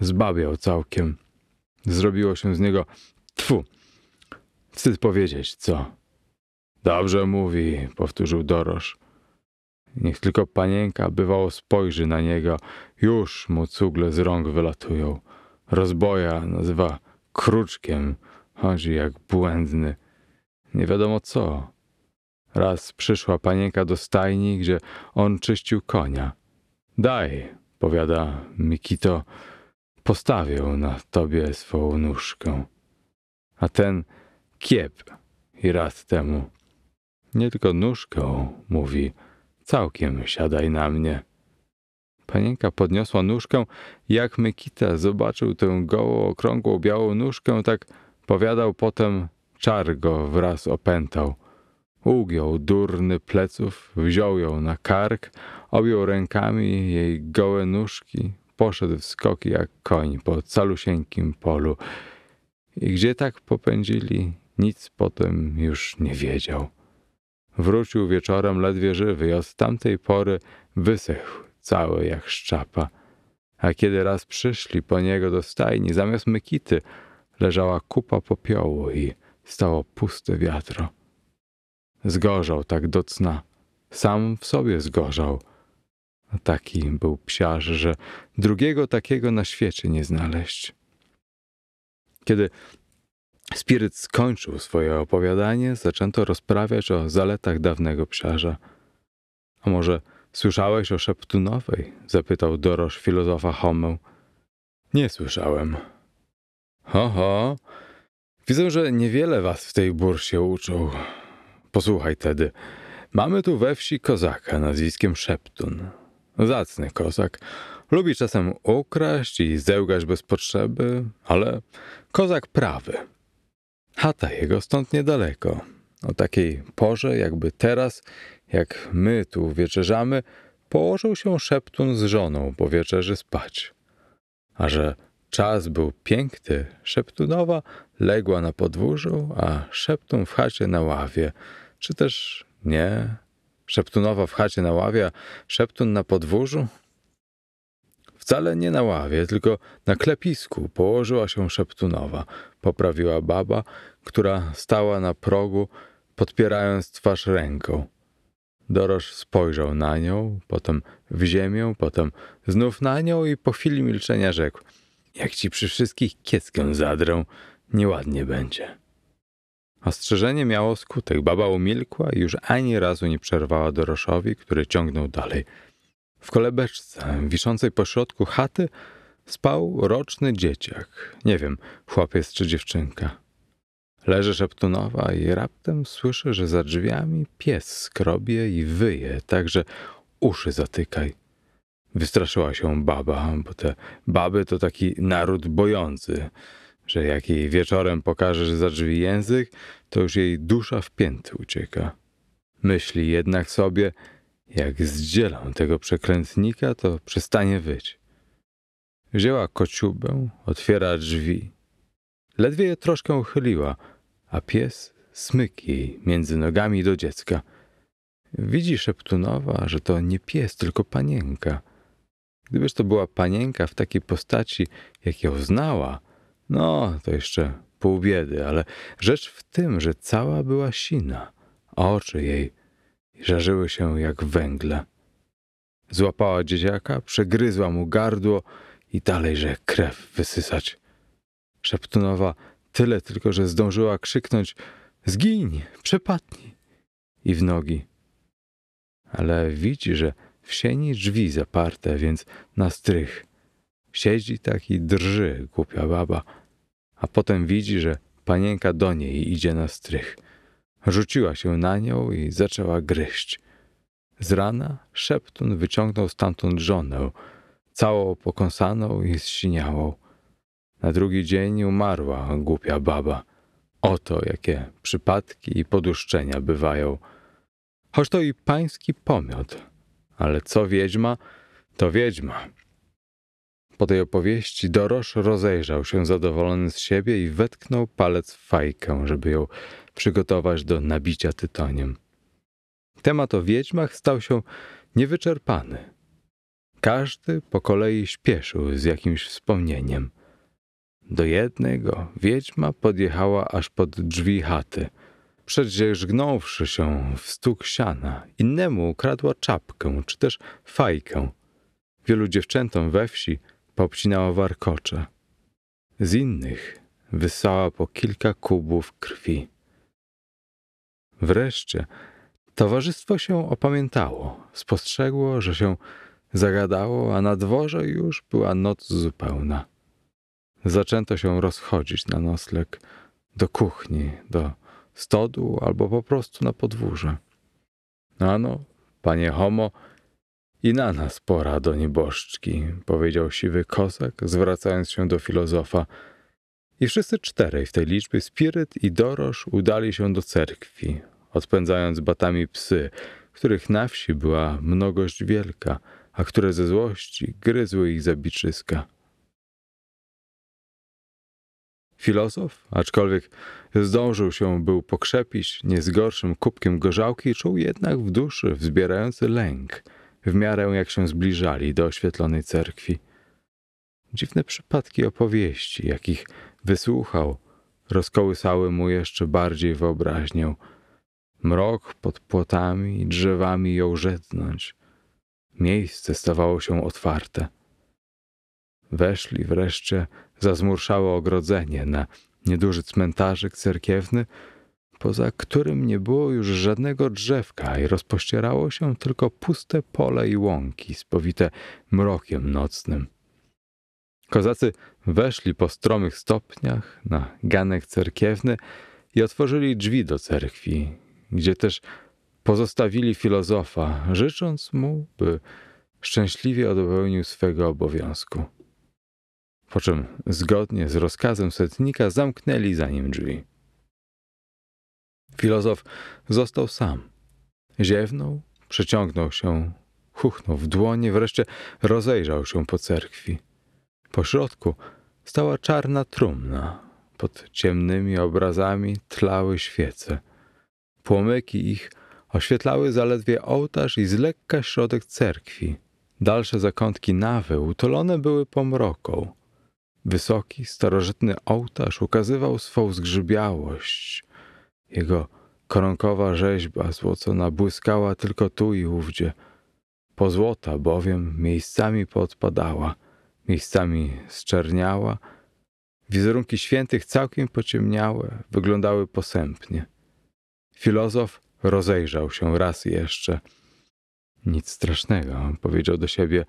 zbabiał całkiem. Zrobiło się z niego... Tfu, wstyd powiedzieć, co? Dobrze mówi, powtórzył Dorosz. Niech tylko panienka bywało spojrzy na niego, już mu cugle z rąk wylatują. rozboja nazywa kruczkiem, chodzi jak błędny. Nie wiadomo co. Raz przyszła panienka do stajni, gdzie on czyścił konia. Daj, powiada Mykito, postawię na tobie swą nóżkę. A ten kiep i raz temu. Nie tylko nóżką, mówi, całkiem siadaj na mnie. Panienka podniosła nóżkę, jak Mykita zobaczył tę gołą, okrągłą, białą nóżkę, tak powiadał potem, czar go wraz opętał. Ugiął durny pleców, wziął ją na kark, objął rękami jej gołe nóżki, poszedł w skoki jak koń po calusieńkim polu. I gdzie tak popędzili, nic potem już nie wiedział. Wrócił wieczorem ledwie żywy i od tamtej pory wysechł cały jak szczapa. A kiedy raz przyszli po niego do stajni, zamiast Mykity leżała kupa popiołu i stało puste wiatro. Zgorzał tak do cna. Sam w sobie zgorzał. A taki był psiarz, że drugiego takiego na świecie nie znaleźć. Kiedy Spiryt skończył swoje opowiadanie, zaczęto rozprawiać o zaletach dawnego psiarza. A może słyszałeś o Szeptunowej? Zapytał Dorosz filozofa Homę. Nie słyszałem. Oho, widzę, że niewiele was w tej bursie uczą. Posłuchaj tedy, mamy tu we wsi kozaka nazwiskiem Szeptun. Zacny kozak. Lubi czasem ukraść i zełgać bez potrzeby, ale kozak prawy. Chata jego stąd niedaleko. O takiej porze, jakby teraz, jak my tu wieczerzamy, położył się Szeptun z żoną po wieczerzy spać. A że czas był piękny, Szeptunowa legła na podwórzu, a Szeptun w chacie na ławie. Czy też nie? Szeptunowa w chacie na ławie, a Szeptun na podwórzu? Wcale nie na ławie, tylko na klepisku położyła się Szeptunowa, poprawiła baba, która stała na progu, podpierając twarz ręką. Dorosz spojrzał na nią, potem w ziemię, potem znów na nią i po chwili milczenia rzekł: jak ci przy wszystkich kieckę zadrę, nieładnie będzie. Ostrzeżenie miało skutek. Baba umilkła i już ani razu nie przerwała Doroszowi, który ciągnął dalej. W kolebeczce, wiszącej pośrodku chaty, spał roczny dzieciak. Nie wiem, chłopiec czy dziewczynka. Leży Szeptunowa i raptem słyszy, że za drzwiami pies skrobie i wyje, tak że uszy zatykaj. Wystraszyła się baba, bo te baby to taki naród bojący, że jak jej wieczorem pokażesz za drzwi język, to już jej dusza w pięty ucieka. Myśli jednak sobie, jak zdzielę tego przeklętnika, to przestanie wyć. Wzięła kociubę, otwiera drzwi. Ledwie je troszkę uchyliła, a pies smyki jej między nogami do dziecka. Widzi Szeptunowa, że to nie pies, tylko panienka. Gdybyż to była panienka w takiej postaci, jak ją znała, no to jeszcze pół biedy, ale rzecz w tym, że cała była sina, a oczy jej żarzyły się jak węgle. Złapała dzieciaka, przegryzła mu gardło i dalej, że krew wysysać. Szeptunowa tyle tylko, że zdążyła krzyknąć: zgiń, przepadnij! I w nogi. Ale widzi, że w sieni drzwi zaparte, więc na strych. Siedzi tak i drży głupia baba, a potem widzi, że panienka do niej idzie na strych. Rzuciła się na nią i zaczęła gryźć. Z rana Szeptun wyciągnął stamtąd żonę, całą pokąsaną i zsiniałą. Na drugi dzień umarła głupia baba. Oto jakie przypadki i poduszczenia bywają. Choć to i pański pomiot, ale co wiedźma, to wiedźma. Po tej opowieści Dorosz rozejrzał się zadowolony z siebie i wetknął palec w fajkę, żeby ją przygotować do nabicia tytoniem. Temat o wiedźmach stał się niewyczerpany. Każdy po kolei śpieszył z jakimś wspomnieniem. Do jednego wiedźma podjechała aż pod drzwi chaty. Przedzierzgnąwszy się w stuk siana, innemu ukradła czapkę czy też fajkę. Wielu dziewczętom we wsi poobcinało warkocze. Z innych wysała po kilka kubów krwi. Wreszcie towarzystwo się opamiętało, spostrzegło, że się zagadało, a na dworze już była noc zupełna. Zaczęto się rozchodzić na nocleg do kuchni, do stodół albo po prostu na podwórze. Ano, panie Homo, i na nas pora do nieboszczki, powiedział siwy kozak, zwracając się do filozofa. I wszyscy czterej w tej liczbie, Spiryt i Dorosz, udali się do cerkwi, odpędzając batami psy, których na wsi była mnogość wielka, a które ze złości gryzły ich zabiczyska. Filozof, aczkolwiek zdążył się był pokrzepić nie z gorszym kubkiem gorzałki, czuł jednak w duszy wzbierający lęk, w miarę jak się zbliżali do oświetlonej cerkwi. Dziwne przypadki opowieści, jakich wysłuchał, rozkołysały mu jeszcze bardziej wyobraźnię. Mrok pod płotami i drzewami jął rzednąć. Miejsce stawało się otwarte. Weszli wreszcie za zmurszałe ogrodzenie na nieduży cmentarzyk cerkiewny, poza którym nie było już żadnego drzewka i rozpościerało się tylko puste pole i łąki spowite mrokiem nocnym. Kozacy weszli po stromych stopniach na ganek cerkiewny i otworzyli drzwi do cerkwi, gdzie też pozostawili filozofa, życząc mu, by szczęśliwie odepełnił swego obowiązku. Po czym, zgodnie z rozkazem setnika, zamknęli za nim drzwi. Filozof został sam. Ziewnął, przeciągnął się, chuchnął w dłonie, wreszcie rozejrzał się po cerkwi. Po środku stała czarna trumna. Pod ciemnymi obrazami tlały świece. Płomyki ich oświetlały zaledwie ołtarz i z lekka środek cerkwi. Dalsze zakątki nawy utulone były pomroką. Wysoki, starożytny ołtarz ukazywał swą zgrzybiałość. Jego koronkowa rzeźba złocona błyskała tylko tu i ówdzie. Pozłota bowiem miejscami poodpadała, miejscami zczerniała. Wizerunki świętych całkiem pociemniałe wyglądały posępnie. Filozof rozejrzał się raz jeszcze. Nic strasznego, powiedział do siebie.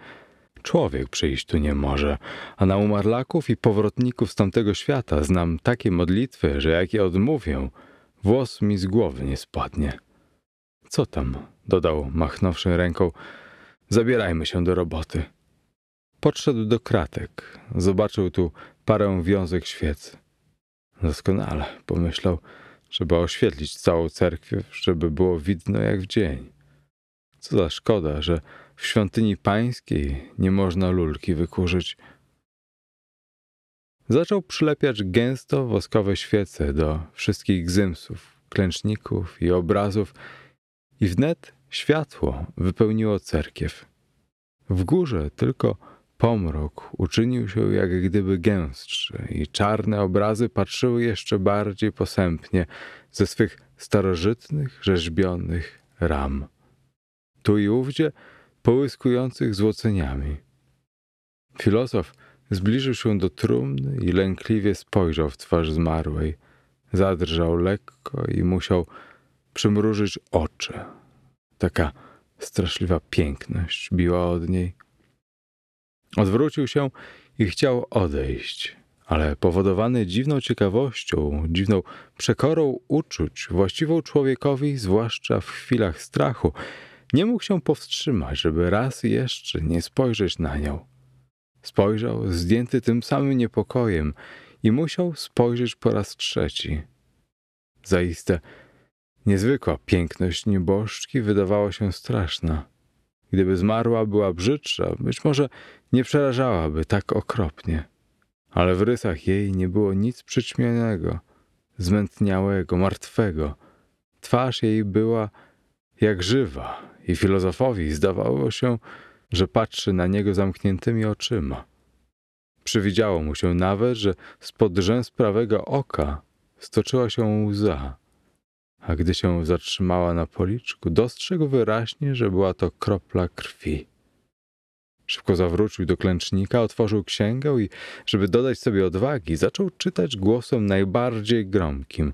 Człowiek przyjść tu nie może, a na umarlaków i powrotników z tamtego świata znam takie modlitwy, że jak je odmówię, włos mi z głowy nie spadnie. Co tam? Dodał, machnąwszy ręką. Zabierajmy się do roboty. Podszedł do kratek. Zobaczył tu parę wiązek świec. Doskonale, pomyślał. Trzeba oświetlić całą cerkwiew, żeby było widno jak w dzień. Co za szkoda, że w świątyni pańskiej nie można lulki wykurzyć. Zaczął przylepiać gęsto woskowe świece do wszystkich gzymsów, klęczników i obrazów i wnet światło wypełniło cerkiew. W górze tylko pomrok uczynił się jak gdyby gęstszy i czarne obrazy patrzyły jeszcze bardziej posępnie ze swych starożytnych, rzeźbionych ram. Tu i ówdzie połyskujących złoceniami. Filozof zbliżył się do trumny i lękliwie spojrzał w twarz zmarłej. Zadrżał lekko i musiał przymrużyć oczy. Taka straszliwa piękność biła od niej. Odwrócił się i chciał odejść, ale powodowany dziwną ciekawością, dziwną przekorą uczuć, właściwą człowiekowi, zwłaszcza w chwilach strachu, nie mógł się powstrzymać, żeby raz jeszcze nie spojrzeć na nią. Spojrzał, zdjęty tym samym niepokojem i musiał spojrzeć po raz trzeci. Zaiste niezwykła piękność nieboszczki wydawała się straszna. Gdyby zmarła była brzydsza, być może nie przerażałaby tak okropnie. Ale w rysach jej nie było nic przyćmionego, zmętniałego, martwego. Twarz jej była jak żywa i filozofowi zdawało się, że patrzy na niego zamkniętymi oczyma. Przywidziało mu się nawet, że spod rzęs prawego oka stoczyła się łza, a gdy się zatrzymała na policzku, dostrzegł wyraźnie, że była to kropla krwi. Szybko zawrócił do klęcznika, otworzył księgę i, żeby dodać sobie odwagi, zaczął czytać głosem najbardziej gromkim.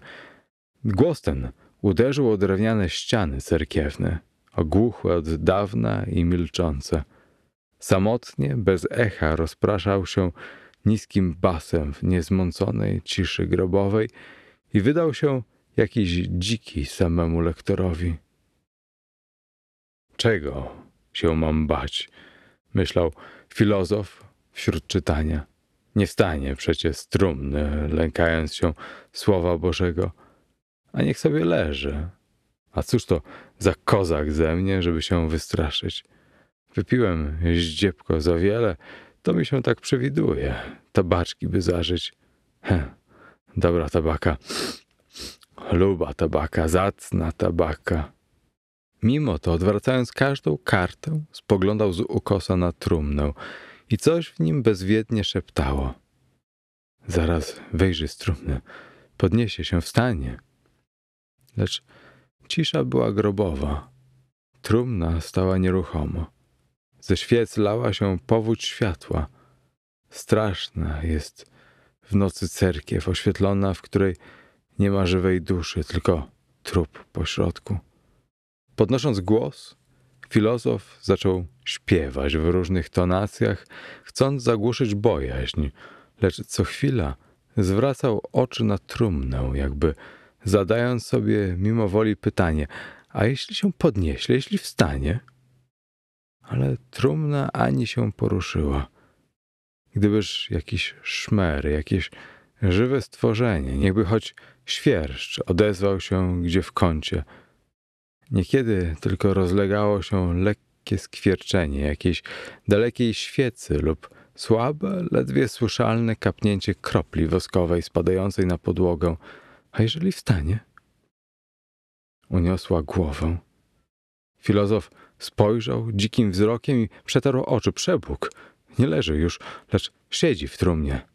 Głos ten uderzył o drewniane ściany cerkiewne, ogłuchłe od dawna i milczące. Samotnie, bez echa rozpraszał się niskim basem w niezmąconej ciszy grobowej i wydał się jakiś dziki samemu lektorowi. Czego się mam bać? Myślał filozof wśród czytania. Nie stanie przecie z trumny, lękając się słowa Bożego, a niech sobie leży. A cóż to za kozak ze mnie, żeby się wystraszyć? Wypiłem zdziepko za wiele, to mi się tak przewiduje. Tabaczki by zażyć. Dobra tabaka, luba tabaka, zacna tabaka. Mimo to, odwracając każdą kartę, spoglądał z ukosa na trumnę i coś w nim bezwiednie szeptało. Zaraz wyjrzy z trumny, podniesie się, wstanie. Lecz cisza była grobowa. Trumna stała nieruchomo. Ze świec lała się powódź światła. Straszna jest w nocy cerkiew oświetlona, w której nie ma żywej duszy, tylko trup pośrodku. Podnosząc głos, filozof zaczął śpiewać w różnych tonacjach, chcąc zagłuszyć bojaźń, lecz co chwila zwracał oczy na trumnę, jakby zadając sobie mimo woli pytanie, a jeśli się podnieśle, jeśli wstanie? Ale trumna ani się poruszyła. Gdybyż jakiś szmer, jakieś żywe stworzenie, niechby choć świerszcz odezwał się gdzie w kącie. Niekiedy tylko rozlegało się lekkie skwierczenie jakiejś dalekiej świecy lub słabe, ledwie słyszalne kapnięcie kropli woskowej spadającej na podłogę. A jeżeli wstanie? Uniosła głowę. Filozof spojrzał dzikim wzrokiem i przetarł oczy. Przebóg nie leży już, lecz siedzi w trumnie.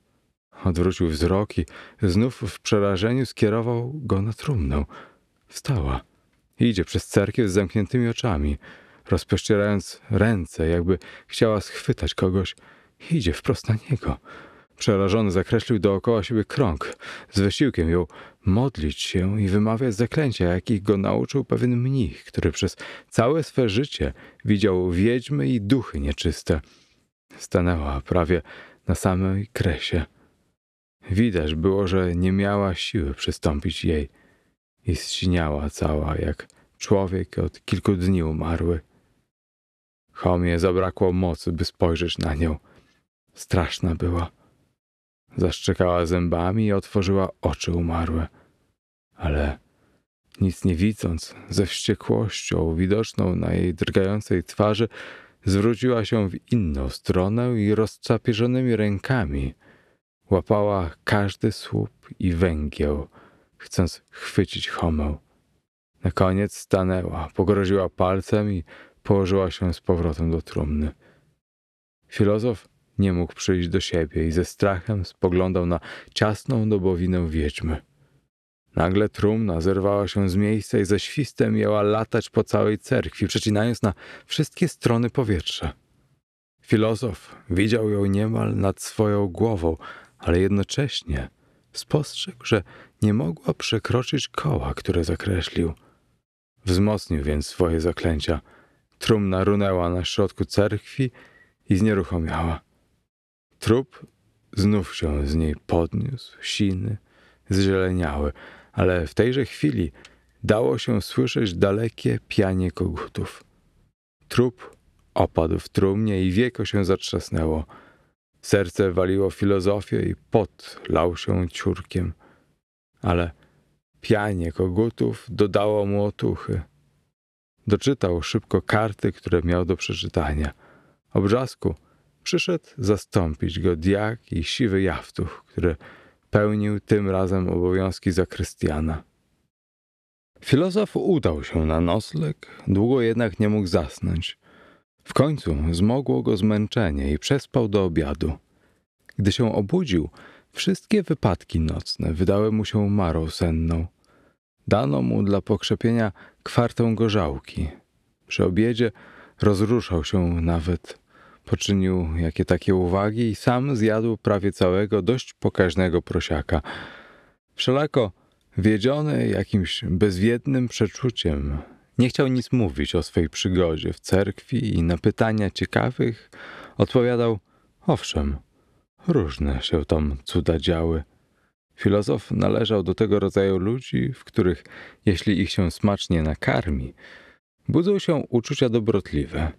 Odwrócił wzrok i znów w przerażeniu skierował go na trumnę. Wstała. Idzie przez cerkiew z zamkniętymi oczami, rozpościerając ręce, jakby chciała schwytać kogoś. Idzie wprost na niego. Przerażony zakreślił dookoła siebie krąg. Z wysiłkiem jął modlić się i wymawiać zaklęcia, jakich go nauczył pewien mnich, który przez całe swe życie widział wiedźmy i duchy nieczyste. Stanęła prawie na samej kresie. Widać było, że nie miała siły przystąpić jej. I zsiniała cała, jak człowiek od kilku dni umarły. Homie zabrakło mocy, by spojrzeć na nią. Straszna była. Zaszczekała zębami i otworzyła oczy umarłe. Ale nic nie widząc, ze wściekłością widoczną na jej drgającej twarzy, zwróciła się w inną stronę i rozczapieżonymi rękami łapała każdy słup i węgieł, chcąc chwycić Homę. Na koniec stanęła, pogroziła palcem i położyła się z powrotem do trumny. Filozof nie mógł przyjść do siebie i ze strachem spoglądał na ciasną dobowinę wiedźmy. Nagle trumna zerwała się z miejsca i ze świstem miała latać po całej cerkwi, przecinając na wszystkie strony powietrze. Filozof widział ją niemal nad swoją głową, ale jednocześnie spostrzegł, że nie mogła przekroczyć koła, które zakreślił. Wzmocnił więc swoje zaklęcia. Trumna runęła na środku cerkwi i znieruchomiała. Trup znów się z niej podniósł, siny zzieleniały, ale w tejże chwili dało się słyszeć dalekie pianie kogutów. Trup opadł w trumnie i wieko się zatrzasnęło. Serce waliło filozofię i pot lał się ciurkiem. Ale pianie kogutów dodało mu otuchy. Doczytał szybko karty, które miał do przeczytania. Obrzasku przyszedł zastąpić go diak i siwy Jawtuch, który pełnił tym razem obowiązki zakrystiana. Filozof udał się na nocleg, długo jednak nie mógł zasnąć. W końcu zmogło go zmęczenie i przespał do obiadu. Gdy się obudził, wszystkie wypadki nocne wydały mu się marą senną. Dano mu dla pokrzepienia kwartę gorzałki. Przy obiedzie rozruszał się nawet. Poczynił jakie takie uwagi i sam zjadł prawie całego, dość pokaźnego prosiaka. Wszelako wiedziony jakimś bezwiednym przeczuciem, nie chciał nic mówić o swej przygodzie w cerkwi i na pytania ciekawych odpowiadał: owszem, różne się tam cuda działy. Filozof należał do tego rodzaju ludzi, w których, jeśli ich się smacznie nakarmi, budzą się uczucia dobrotliwe.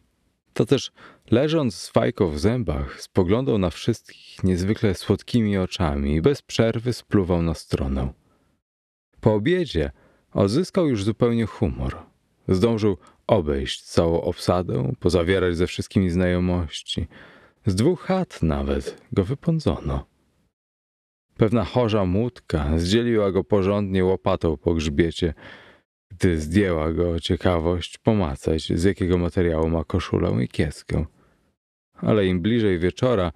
To też, leżąc z fajką w zębach, spoglądał na wszystkich niezwykle słodkimi oczami i bez przerwy spluwał na stronę. Po obiedzie odzyskał już zupełnie humor. Zdążył obejść całą obsadę, pozawierać ze wszystkimi znajomości. Z dwóch chat nawet go wypędzono. Pewna chorza młódka zdzieliła go porządnie łopatą po grzbiecie, gdy zdjęła go ciekawość pomacać, z jakiego materiału ma koszulę i kieskę. Ale im bliżej wieczora,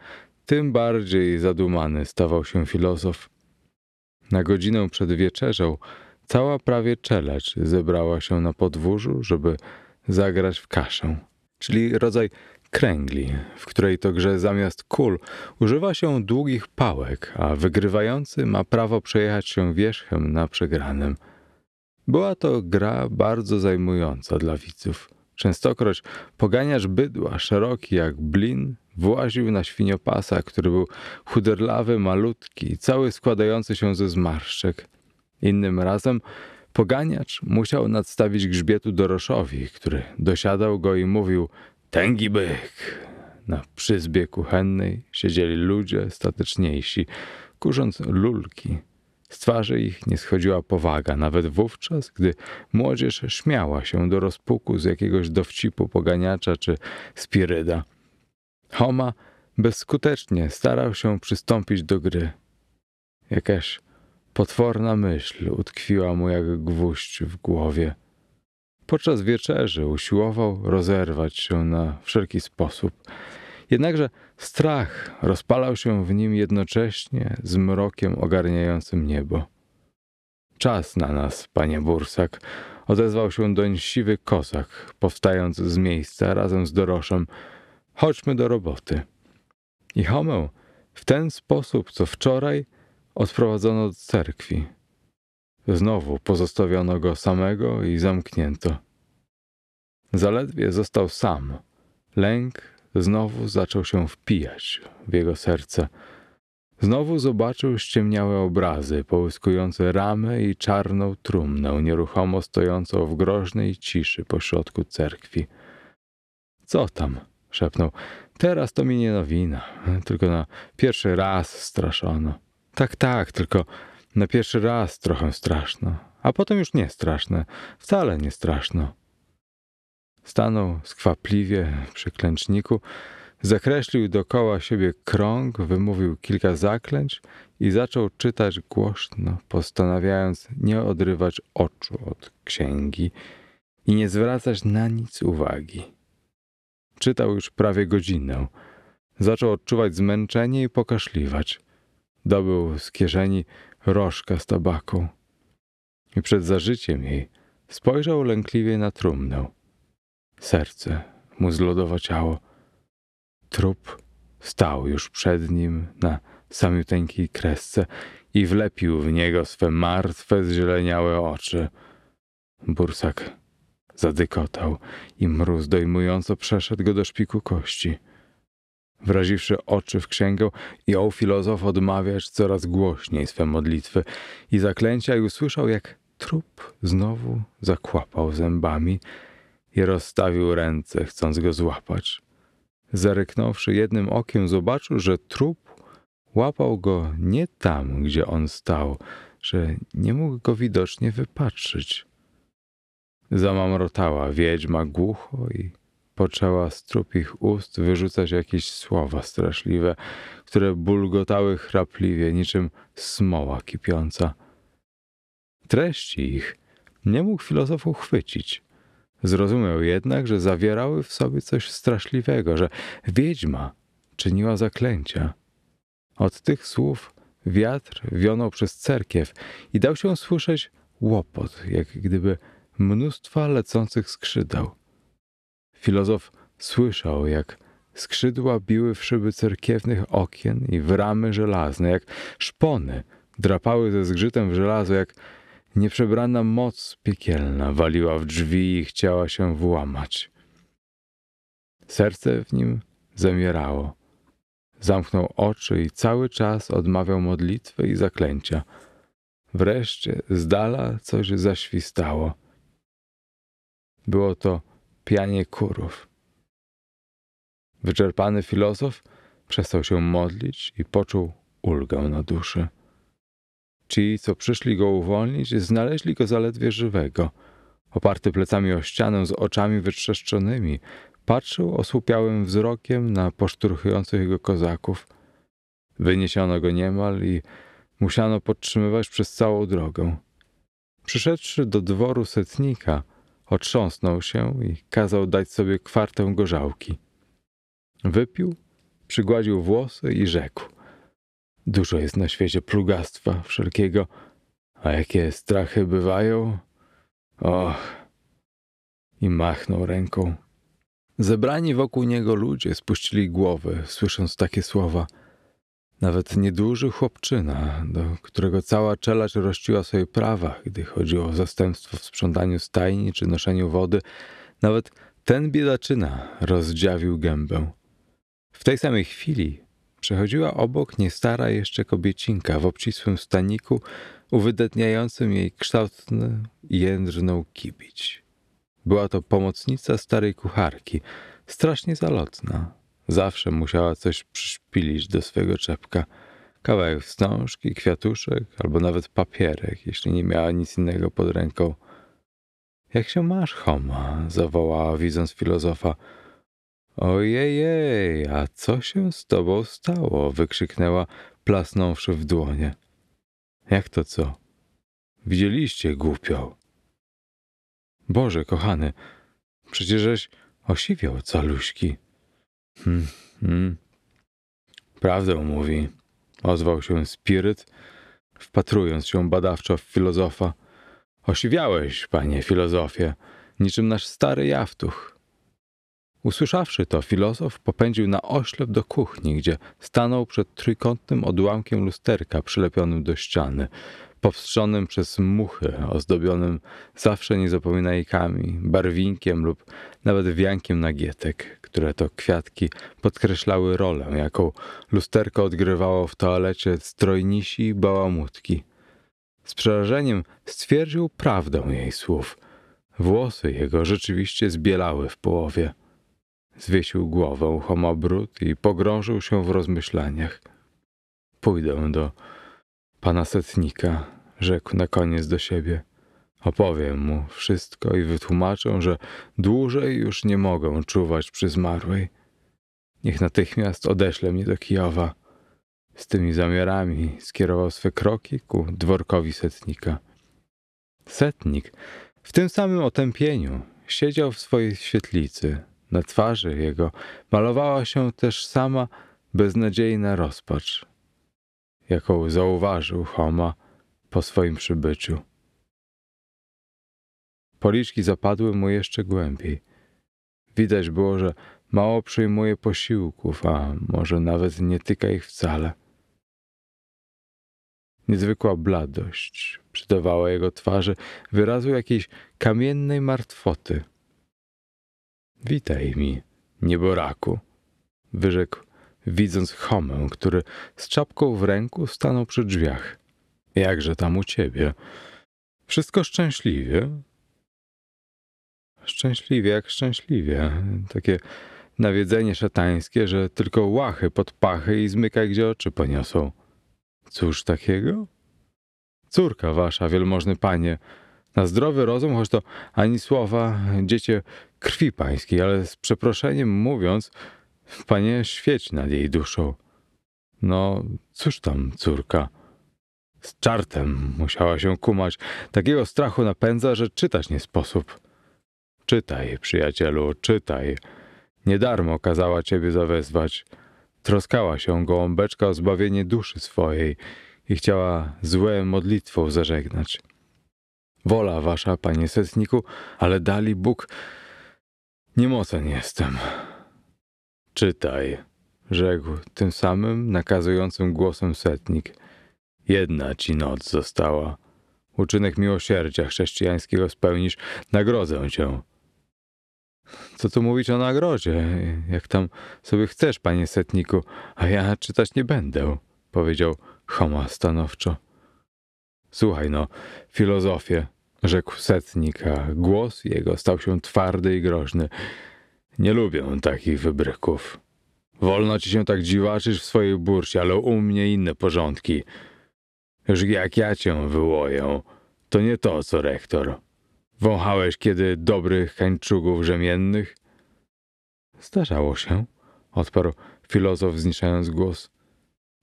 tym bardziej zadumany stawał się filozof. Na godzinę przed wieczerzą cała prawie czeladź zebrała się na podwórzu, żeby zagrać w kaszę, czyli rodzaj kręgli, w której to grze zamiast kul używa się długich pałek, a wygrywający ma prawo przejechać się wierzchem na przegranym. Była to gra bardzo zajmująca dla widzów. Częstokroć poganiacz bydła, szeroki jak blin, właził na świniopasa, który był chuderlawy, malutki, cały składający się ze zmarszczek. Innym razem poganiacz musiał nadstawić grzbietu Doroszowi, który dosiadał go i mówił: tęgi byk! Na przyzbie kuchennej siedzieli ludzie stateczniejsi, kurząc lulki. Z twarzy ich nie schodziła powaga, nawet wówczas, gdy młodzież śmiała się do rozpuku z jakiegoś dowcipu poganiacza czy spiryda. Homa bezskutecznie starał się przystąpić do gry. Jakaś potworna myśl utkwiła mu jak gwóźdź w głowie. Podczas wieczerzy usiłował rozerwać się na wszelki sposób. Jednakże strach rozpalał się w nim jednocześnie z mrokiem ogarniającym niebo. Czas na nas, panie Bursak, odezwał się doń siwy kozak, powstając z miejsca razem z Doroszem. Chodźmy do roboty. I Homę w ten sposób, co wczoraj, odprowadzono do cerkwi. Znowu pozostawiono go samego i zamknięto. Zaledwie został sam. Lęk znowu zaczął się wpijać w jego serce. Znowu zobaczył ściemniałe obrazy, połyskujące ramy i czarną trumnę, nieruchomo stojącą w groźnej ciszy pośrodku cerkwi. Co tam? Szepnął. Teraz to mi nie nowina. Tylko na pierwszy raz straszono. Tak, tylko na pierwszy raz trochę straszno. A potem już nie straszne. Wcale nie straszno. Stanął skwapliwie przy klęczniku, zakreślił dookoła siebie krąg, wymówił kilka zaklęć i zaczął czytać głośno, postanawiając nie odrywać oczu od księgi i nie zwracać na nic uwagi. Czytał już prawie godzinę. Zaczął odczuwać zmęczenie i pokaszliwać. Dobył z kieszeni rożka z tabaką i przed zażyciem jej spojrzał lękliwie na trumnę. Serce mu zlodowaciało. Trup stał już przed nim na samiuteńkiej kresce i wlepił w niego swe martwe, zzieleniałe oczy. Bursak zadykotał i mróz dojmująco przeszedł go do szpiku kości. Wraziwszy oczy w księgę, jął filozof odmawiać coraz głośniej swe modlitwy i zaklęcia i usłyszał, jak trup znowu zakłapał zębami i rozstawił ręce, chcąc go złapać. Zaryknąwszy jednym okiem, zobaczył, że trup łapał go nie tam, gdzie on stał, że nie mógł go widocznie wypatrzyć. Zamamrotała wiedźma głucho i poczęła z trupich ust wyrzucać jakieś słowa straszliwe, które bulgotały chrapliwie, niczym smoła kipiąca. Treści ich nie mógł filozof uchwycić. Zrozumiał jednak, że zawierały w sobie coś straszliwego, że wiedźma czyniła zaklęcia. Od tych słów wiatr wionął przez cerkiew i dał się słyszeć łopot, jak gdyby mnóstwa lecących skrzydeł. Filozof słyszał, jak Skrzydła biły w szyby cerkiewnych okien i w ramy żelazne, jak szpony, drapały ze zgrzytem w żelazo, jak nieprzebrana moc piekielna waliła w drzwi i chciała się włamać. Serce w nim zamierało. Zamknął oczy i cały czas odmawiał modlitwy i zaklęcia. Wreszcie z dala coś zaświstało. Było to pianie kurów. Wyczerpany filozof przestał się modlić i poczuł ulgę na duszy. Ci, co przyszli go uwolnić, znaleźli go zaledwie żywego. Oparty plecami o ścianę, z oczami wytrzeszczonymi, patrzył osłupiałym wzrokiem na poszturchujących go kozaków. Wyniesiono go niemal i musiano podtrzymywać przez całą drogę. Przyszedłszy do dworu setnika, otrząsnął się i kazał dać sobie kwartę gorzałki. Wypił, przygładził włosy i rzekł: dużo jest na świecie plugastwa wszelkiego, a jakie strachy bywają, och! I machnął ręką. Zebrani wokół niego ludzie spuścili głowy, słysząc takie słowa. Nawet nieduży chłopczyna, do którego cała czelacz rościła sobie prawa, gdy chodziło o zastępstwo w sprzątaniu stajni czy noszeniu wody, nawet ten biedaczyna rozdziawił gębę. W tej samej chwili przechodziła obok niestara jeszcze kobiecinka w obcisłym staniku, uwydatniającym jej kształtny, jędrną kibić. Była to pomocnica starej kucharki, strasznie zalotna. Zawsze musiała coś przyszpilić do swego czepka. Kawałek wstążki, kwiatuszek albo nawet papierek, jeśli nie miała nic innego pod ręką. — Jak się masz, Homa? — zawołała, widząc filozofa. — Ojejej, a co się z tobą stało? — wykrzyknęła, plasnąwszy w dłonie. — Jak to co? Widzieliście, głupio? — Boże, kochany, przecieżeś osiwiał caluśki. — Prawdę mówi — ozwał się spiryt, wpatrując się badawczo w filozofa. — Osiwiałeś, panie filozofie, niczym nasz stary Jawtuch. Usłyszawszy to, filozof popędził na oślep do kuchni, gdzie stanął przed trójkątnym odłamkiem lusterka przylepionym do ściany, powstrzonym przez muchy, ozdobionym zawsze niezapominajkami, barwinkiem lub nawet wiankiem nagietek, które to kwiatki podkreślały rolę, jaką lusterko odgrywało w toalecie strojnisi i bałamutki. Z przerażeniem stwierdził prawdę jej słów. Włosy jego rzeczywiście zbielały w połowie. Zwiesił głowę Homa Brut i pogrążył się w rozmyślaniach. Pójdę do pana setnika, rzekł na koniec do siebie. Opowiem mu wszystko i wytłumaczę, że dłużej już nie mogę czuwać przy zmarłej. Niech natychmiast odeśle mnie do Kijowa. Z tymi zamiarami skierował swe kroki ku dworkowi setnika. Setnik w tym samym otępieniu siedział w swojej świetlicy. Na twarzy jego malowała się też sama beznadziejna rozpacz, jaką zauważył Homa po swoim przybyciu. Policzki zapadły mu jeszcze głębiej. Widać było, że mało przyjmuje posiłków, a może nawet nie tyka ich wcale. Niezwykła bladość przydawała jego twarzy wyrazu jakiejś kamiennej martwoty. — Witaj mi, nieboraku — wyrzekł, widząc Homę, który z czapką w ręku stanął przy drzwiach. — Jakże tam u ciebie? — Wszystko szczęśliwie? — Szczęśliwie jak szczęśliwie. Takie nawiedzenie szatańskie, że tylko łachy pod pachy i zmykaj, gdzie oczy poniosą. — Cóż takiego? — Córka wasza, wielmożny panie. Na zdrowy rozum, choć to ani słowa, dziecię krwi pańskiej, ale z przeproszeniem mówiąc, panie, świeć nad jej duszą. No, cóż tam, córka? Z czartem musiała się kumać. Takiego strachu napędza, że czytać nie sposób. Czytaj, przyjacielu, czytaj. Niedarmo kazała ciebie zawezwać. Troskała się gołąbeczka o zbawienie duszy swojej i chciała złe modlitwą zażegnać. Wola wasza, panie setniku, ale dali Bóg niemocen jestem. Czytaj, rzekł tym samym nakazującym głosem setnik. Jedna ci noc została. Uczynek miłosierdzia chrześcijańskiego spełnisz. Nagrodzę cię. Co tu mówić o nagrodzie? Jak tam sobie chcesz, panie setniku, a ja czytać nie będę, powiedział Homa stanowczo. Słuchaj no, filozofie, rzekł setnik, a głos jego stał się twardy i groźny. Nie lubię takich wybryków. Wolno ci się tak dziwaczysz w swojej bursie, ale u mnie inne porządki. Już jak ja cię wyłoję, to nie to, co rektor. Wąchałeś kiedy dobrych hańczugów rzemiennych? Zdarzało się, odparł filozof zniszczając głos.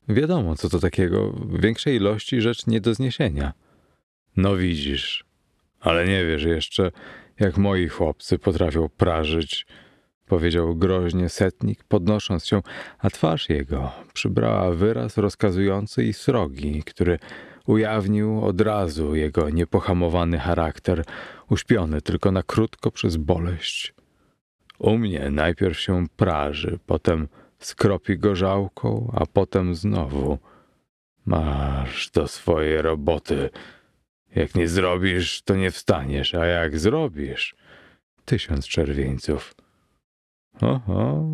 Wiadomo, co to takiego. W większej ilości rzecz nie do zniesienia. No widzisz, ale nie wiesz jeszcze, jak moi chłopcy potrafią prażyć, powiedział groźnie setnik, podnosząc się, a twarz jego przybrała wyraz rozkazujący i srogi, który ujawnił od razu jego niepohamowany charakter, uśpiony tylko na krótko przez boleść. U mnie najpierw się praży, potem skropi gorzałką, a potem znowu. Masz do swojej roboty. Jak nie zrobisz, to nie wstaniesz, a jak zrobisz, 1000 czerwieńców. Oho,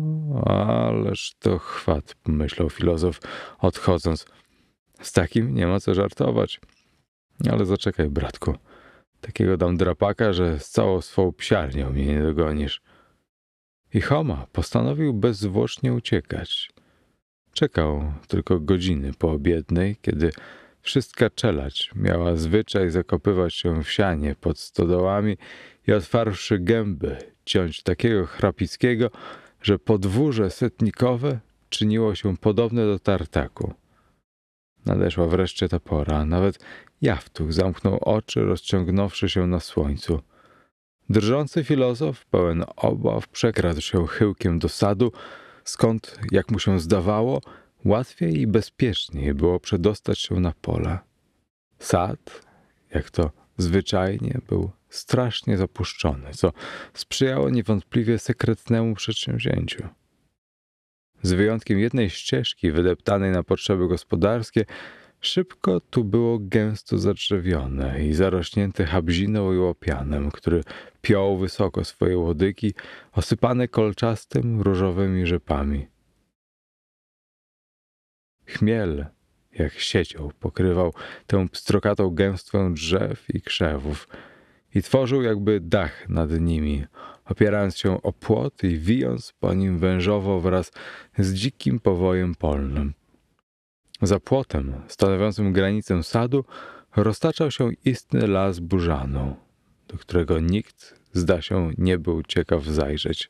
ależ to chwat, pomyślał filozof, odchodząc. Z takim nie ma co żartować. Ale zaczekaj, bratku. Takiego dam drapaka, że z całą swą psiarnią mnie nie dogonisz. I Homa postanowił bezzwłocznie uciekać. Czekał tylko godziny poobiednej, kiedy wszystka czelać miała zwyczaj zakopywać się w sianie pod stodołami i otwarłszy gęby ciąć takiego chrapickiego, że podwórze setnikowe czyniło się podobne do tartaku. Nadeszła wreszcie ta pora, nawet Jawtuch zamknął oczy, rozciągnąwszy się na słońcu. Drżący filozof, pełen obaw, przekradł się chyłkiem do sadu, skąd, jak mu się zdawało, łatwiej i bezpieczniej było przedostać się na pola. Sad, jak to zwyczajnie, był strasznie zapuszczony, co sprzyjało niewątpliwie sekretnemu przedsięwzięciu. Z wyjątkiem jednej ścieżki wydeptanej na potrzeby gospodarskie, szybko tu było gęsto zadrzewione i zarośnięte habziną i łopianem, który piął wysoko swoje łodygi, osypane kolczastym, różowymi rzepami. Chmiel, jak siecią, pokrywał tę pstrokatą gęstwę drzew i krzewów i tworzył jakby dach nad nimi, opierając się o płot i wijąc po nim wężowo wraz z dzikim powojem polnym. Za płotem, stanowiącym granicę sadu, roztaczał się istny las burzaną, do którego nikt, zda się, nie był ciekaw zajrzeć.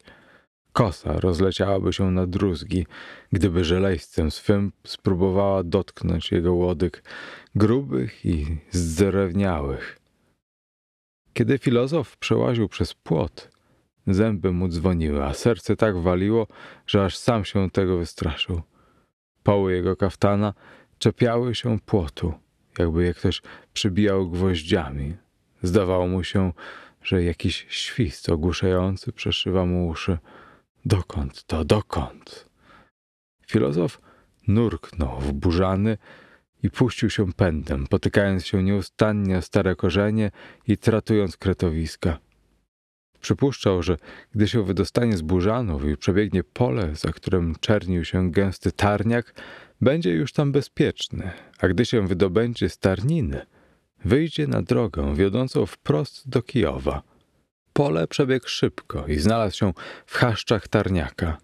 Kosa rozleciałaby się na druzgi, gdyby żelejscem swym spróbowała dotknąć jego łodyg, grubych i zdrewniałych. Kiedy filozof przełaził przez płot, zęby mu dzwoniły, a serce tak waliło, że aż sam się tego wystraszył. Poły jego kaftana czepiały się płotu, jakby je ktoś przybijał gwoździami. Zdawało mu się, że jakiś świst ogłuszający przeszywa mu uszy. Dokąd to, dokąd? Filozof nurknął w burzany i puścił się pędem, potykając się nieustannie o stare korzenie i tratując kretowiska. Przypuszczał, że gdy się wydostanie z burzanów i przebiegnie pole, za którym czernił się gęsty tarniak, będzie już tam bezpieczny, a gdy się wydobędzie z tarniny, wyjdzie na drogę wiodącą wprost do Kijowa. Pole przebiegł szybko i znalazł się w chaszczach tarniaka.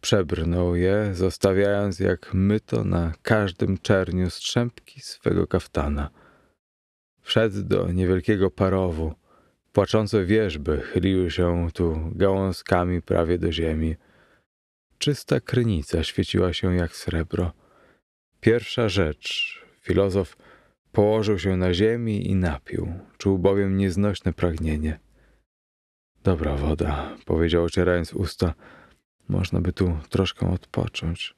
Przebrnął je, zostawiając jak myto na każdym czerniu strzępki swego kaftana. Wszedł do niewielkiego parowu. Płaczące wierzby chyliły się tu gałązkami prawie do ziemi. Czysta krynica świeciła się jak srebro. Pierwsza rzecz, filozof położył się na ziemi i napił, czuł bowiem nieznośne pragnienie. Dobra woda, powiedział ocierając usta, można by tu troszkę odpocząć.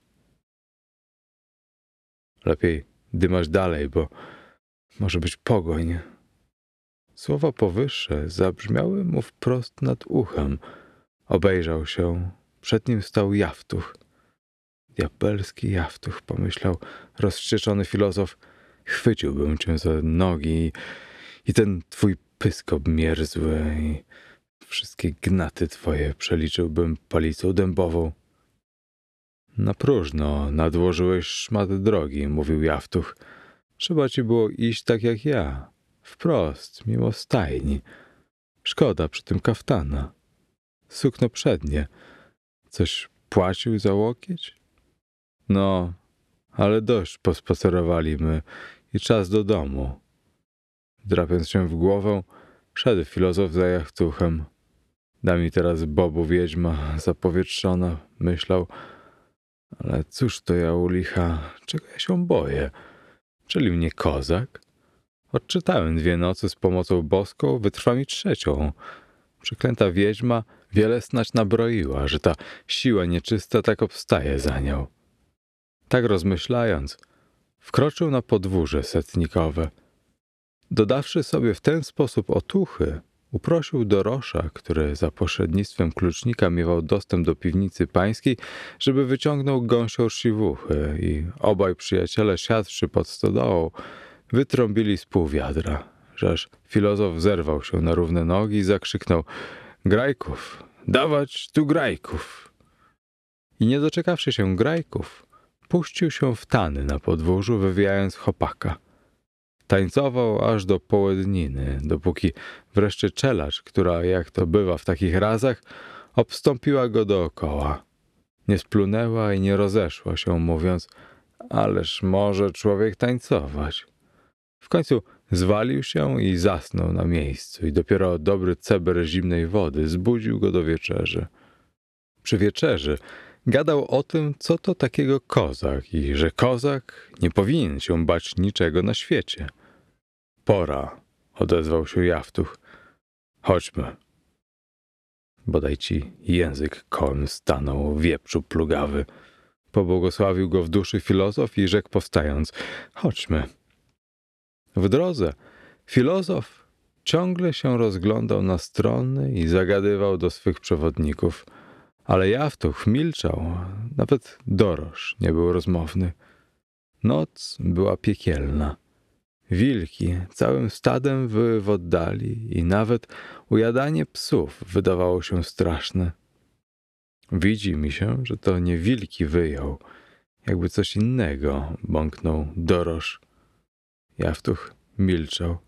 Lepiej dymać dalej, bo może być pogoń. Słowa powyższe zabrzmiały mu wprost nad uchem. Obejrzał się, Przed nim stał Jawtuch. Diabelski Jawtuch, pomyślał rozwścieczony filozof. Chwyciłbym cię za nogi i ten twój pysk obmierzły i wszystkie gnaty twoje przeliczyłbym palicą dębową. Na próżno nadłożyłeś szmat drogi, mówił Jawtuch. Trzeba ci było iść tak jak ja, wprost, mimo stajni. Szkoda przy tym kaftana. Sukno przednie. Coś płacił za łokieć? No, ale dość pospacerowaliśmy i czas do domu. Drapiąc się w głowę, szedł filozof za Jawtuchem. Da mi teraz bobu wiedźma zapowietrzona, myślał. Ale cóż to ja u licha, czego ja się boję? Czyli mnie kozak? Odczytałem 2 noce z pomocą boską, wytrwa mi 3. Przeklęta wiedźma wiele snać nabroiła, że ta siła nieczysta tak obstaje za nią. Tak rozmyślając, wkroczył na podwórze setnikowe. Dodawszy sobie w ten sposób otuchy, uprosił Dorosza, który za pośrednictwem klucznika miewał dostęp do piwnicy pańskiej, żeby wyciągnął gąsią siwuchy i obaj przyjaciele, siadłszy pod stodołą, wytrąbili z pół wiadra, że aż filozof zerwał się na równe nogi i zakrzyknął – Grajków! Dawać tu grajków! I nie doczekawszy się grajków, puścił się w tany na podwórzu, wywijając chopaka. Tańcował aż do połedniny, dopóki wreszcie czelacz, która, jak to bywa w takich razach, obstąpiła go dookoła. Nie splunęła i nie rozeszła się, mówiąc – ależ może człowiek tańcować. W końcu zwalił się i zasnął na miejscu i dopiero dobry ceber zimnej wody zbudził go do wieczerzy. Przy wieczerzy gadał o tym, co to takiego kozak i że kozak nie powinien się bać niczego na świecie. Pora, odezwał się Jawtuch. Chodźmy. Bodaj ci język kon stanął, wieprzu plugawy. Pobłogosławił go w duszy filozof i rzekł powstając. Chodźmy. W drodze filozof ciągle się rozglądał na strony i zagadywał do swych przewodników. Ale Jawtuch milczał, nawet Dorosz nie był rozmowny. Noc była piekielna. Wilki całym stadem wyły w oddali i nawet ujadanie psów wydawało się straszne. Widzi mi się, że to nie wilki wyjął, jakby coś innego, bąknął Dorosz. Jawtuch milczał.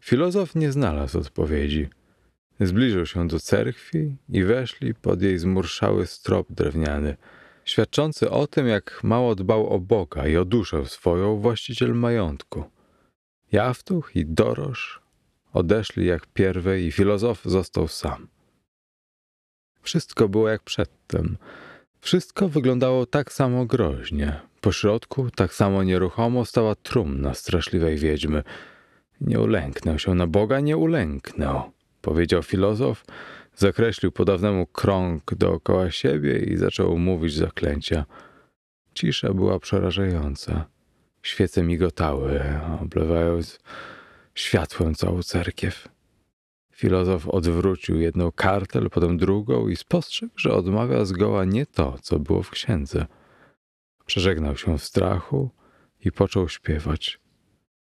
Filozof nie znalazł odpowiedzi. Zbliżył się do cerkwi i weszli pod jej zmurszały strop drewniany, świadczący o tym, jak mało dbał o Boga i o duszę swoją właściciel majątku. Jawtuch i Dorosz odeszli jak pierwej i filozof został sam. Wszystko było jak przedtem. Wszystko wyglądało tak samo groźnie. Pośrodku, tak samo nieruchomo, stała trumna straszliwej wiedźmy. Nie ulęknę się na Boga, nie ulęknę. Powiedział filozof, zakreślił po dawnemu krąg dookoła siebie i zaczął mówić zaklęcia. Cisza była przerażająca. Świece migotały, oblewając światłem całą cerkiew. Filozof odwrócił jedną kartę, potem drugą i spostrzegł, że odmawia zgoła nie to, co było w księdze. Przeżegnał się w strachu i począł śpiewać.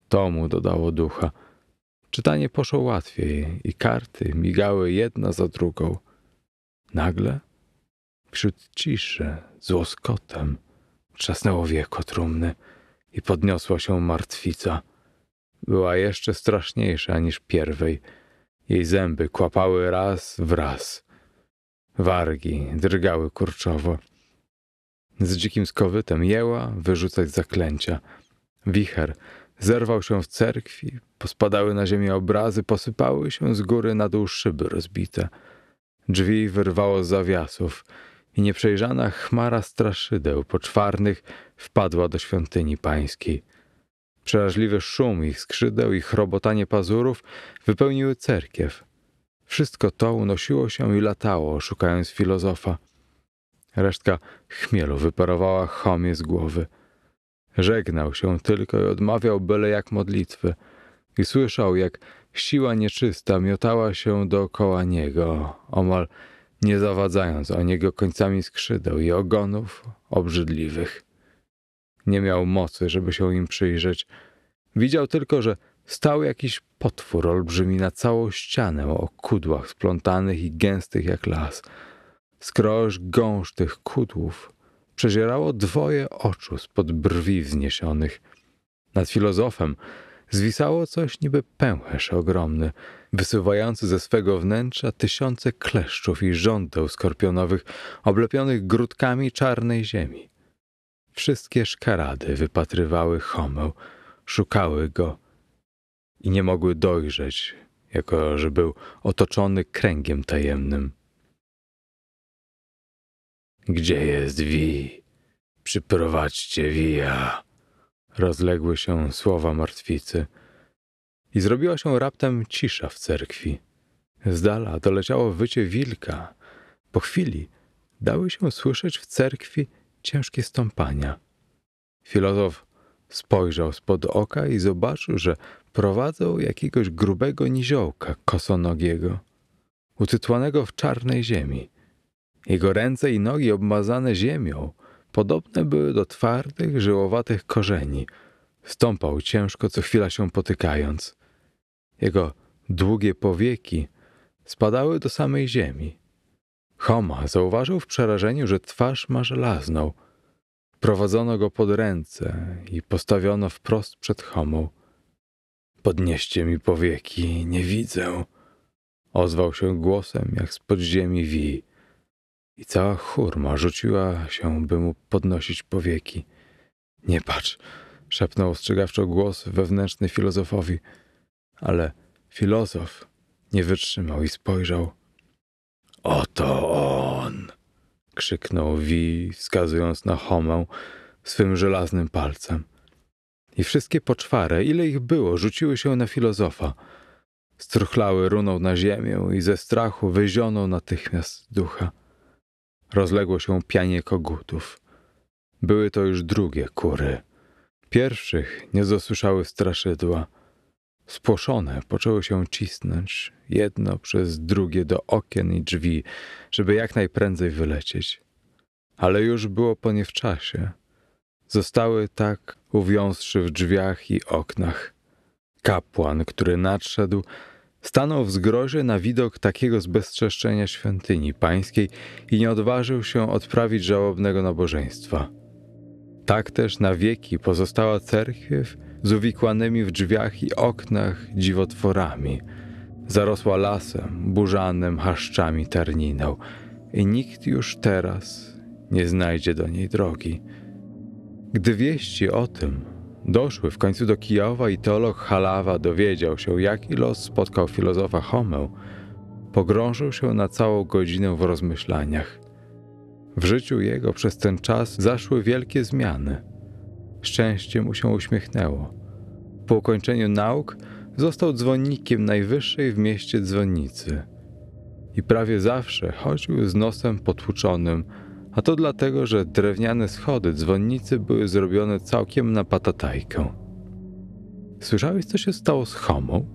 To mu dodało ducha. Czytanie poszło łatwiej i karty migały jedna za drugą. Nagle wśród ciszy z łoskotem trzasnęło wieko trumny i podniosła się martwica. Była jeszcze straszniejsza niż pierwej. Jej zęby kłapały raz w raz. Wargi drgały kurczowo. Z dzikim skowytem jęła wyrzucać zaklęcia. Wicher zerwał się w cerkwi, pospadały na ziemię obrazy, posypały się z góry na dół szyby rozbite. Drzwi wyrwało z zawiasów i nieprzejrzana chmara straszydeł poczwarnych wpadła do świątyni pańskiej. Przeraźliwy szum ich skrzydeł i chrobotanie pazurów wypełniły cerkiew. Wszystko to unosiło się i latało, szukając filozofa. Resztka chmielu wyparowała Homie z głowy. Żegnał się tylko i odmawiał byle jak modlitwy. I słyszał, jak siła nieczysta miotała się dookoła niego, omal nie zawadzając o niego końcami skrzydeł i ogonów obrzydliwych. Nie miał mocy, żeby się im przyjrzeć. Widział tylko, że stał jakiś potwór olbrzymi na całą ścianę o kudłach splątanych i gęstych jak las. Skroś gąszcz tych kudłów przezierało dwoje oczu spod brwi wzniesionych. Nad filozofem zwisało coś niby pęcherz ogromny, wysuwający ze swego wnętrza tysiące kleszczów i żądeł skorpionowych oblepionych grudkami czarnej ziemi. Wszystkie szkarady wypatrywały Homę, szukały go i nie mogły dojrzeć, jako że był otoczony kręgiem tajemnym. Gdzie jest Wij? Przyprowadźcie Wija! Rozległy się słowa martwicy i zrobiła się raptem cisza w cerkwi. Z dala doleciało wycie wilka. Po chwili dały się słyszeć w cerkwi ciężkie stąpania. Filozof spojrzał spod oka i zobaczył, że prowadzą jakiegoś grubego niziołka kosonogiego, utytłanego w czarnej ziemi. Jego ręce i nogi obmazane ziemią podobne były do twardych, żyłowatych korzeni. Stąpał ciężko, co chwila się potykając. Jego długie powieki spadały do samej ziemi. Homa zauważył w przerażeniu, że twarz ma żelazną. Prowadzono go pod ręce i postawiono wprost przed Homą. Podnieście mi powieki, nie widzę. Ozwał się głosem, jak z podziemi Wij. I cała chórma rzuciła się, by mu podnosić powieki. Nie patrz, szepnął ostrzegawczo głos wewnętrzny filozofowi. Ale filozof nie wytrzymał i spojrzał. Oto on! Krzyknął Wij, wskazując na Homę swym żelaznym palcem. I wszystkie poczwary, ile ich było, rzuciły się na filozofa. Struchlały runął na ziemię i ze strachu wyzionął natychmiast ducha. Rozległo się pianie kogutów. Były to już drugie kury. Pierwszych nie dosłyszały straszydła. Spłoszone poczęły się cisnąć, jedno przez drugie do okien i drzwi, żeby jak najprędzej wylecieć. Ale już było po nie w czasie. Zostały tak, uwiązszy w drzwiach i oknach. Kapłan, który nadszedł, stanął w zgrozie na widok takiego zbezczeszczenia świątyni pańskiej i nie odważył się odprawić żałobnego nabożeństwa. Tak też na wieki pozostała cerchiew z uwikłanymi w drzwiach i oknach dziwotworami. Zarosła lasem, burzanym chaszczami tarniną i nikt już teraz nie znajdzie do niej drogi. Gdy wieści o tym doszły w końcu do Kijowa i teolog Halawa dowiedział się, jaki los spotkał filozofa Homę, pogrążył się na całą godzinę w rozmyślaniach. W życiu jego przez ten czas zaszły wielkie zmiany. Szczęście mu się uśmiechnęło. Po ukończeniu nauk został dzwonnikiem najwyższej w mieście dzwonnicy i prawie zawsze chodził z nosem potłuczonym, a to dlatego, że drewniane schody dzwonnicy były zrobione całkiem na patatajkę. Słyszałeś, co się stało z Homą?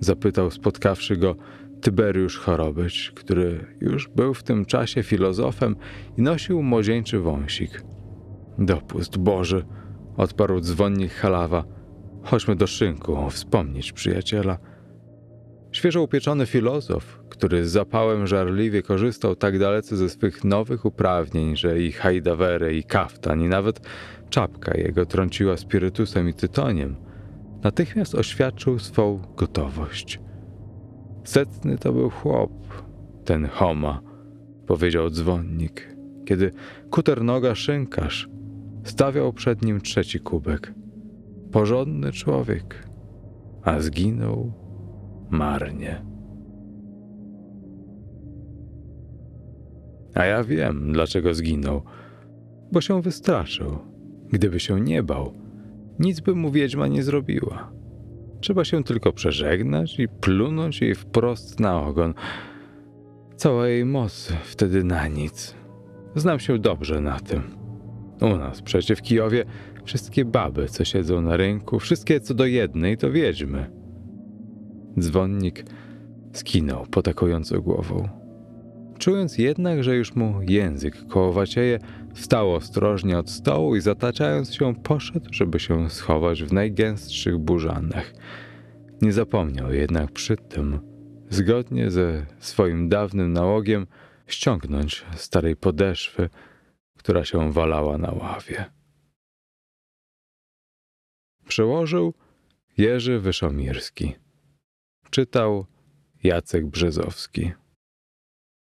Zapytał spotkawszy go Tyberiusz Chorobiec, który już był w tym czasie filozofem i nosił młodzieńczy wąsik. Dopust Boży, odparł dzwonnik Halawa. Chodźmy do szynku wspomnieć przyjaciela. Świeżo upieczony filozof, który z zapałem żarliwie korzystał tak dalece ze swych nowych uprawnień, że i hajdawery, i kaftan, i nawet czapka jego trąciła spirytusem i tytoniem, natychmiast oświadczył swą gotowość. Setny to był chłop, ten Homa, powiedział dzwonnik, kiedy kuternoga szynkarz stawiał przed nim trzeci kubek. Porządny człowiek, a zginął marnie. A ja wiem, dlaczego zginął. Bo się wystraszył. Gdyby się nie bał, nic by mu wiedźma nie zrobiła. Trzeba się tylko przeżegnać i plunąć jej wprost na ogon. Cała jej moc wtedy na nic. Znam się dobrze na tym. U nas przecież w Kijowie wszystkie baby, co siedzą na rynku, wszystkie co do jednej, to wiedźmy. Dzwonnik skinął potakująco głową. Czując jednak, że już mu język kołowacieje, wstał ostrożnie od stołu i zataczając się poszedł, żeby się schować w najgęstszych burzanach. Nie zapomniał jednak przy tym, zgodnie ze swoim dawnym nałogiem, ściągnąć starej podeszwy, która się walała na ławie. Przełożył Jerzy Wyszomirski. Czytał Jacek Brzezowski.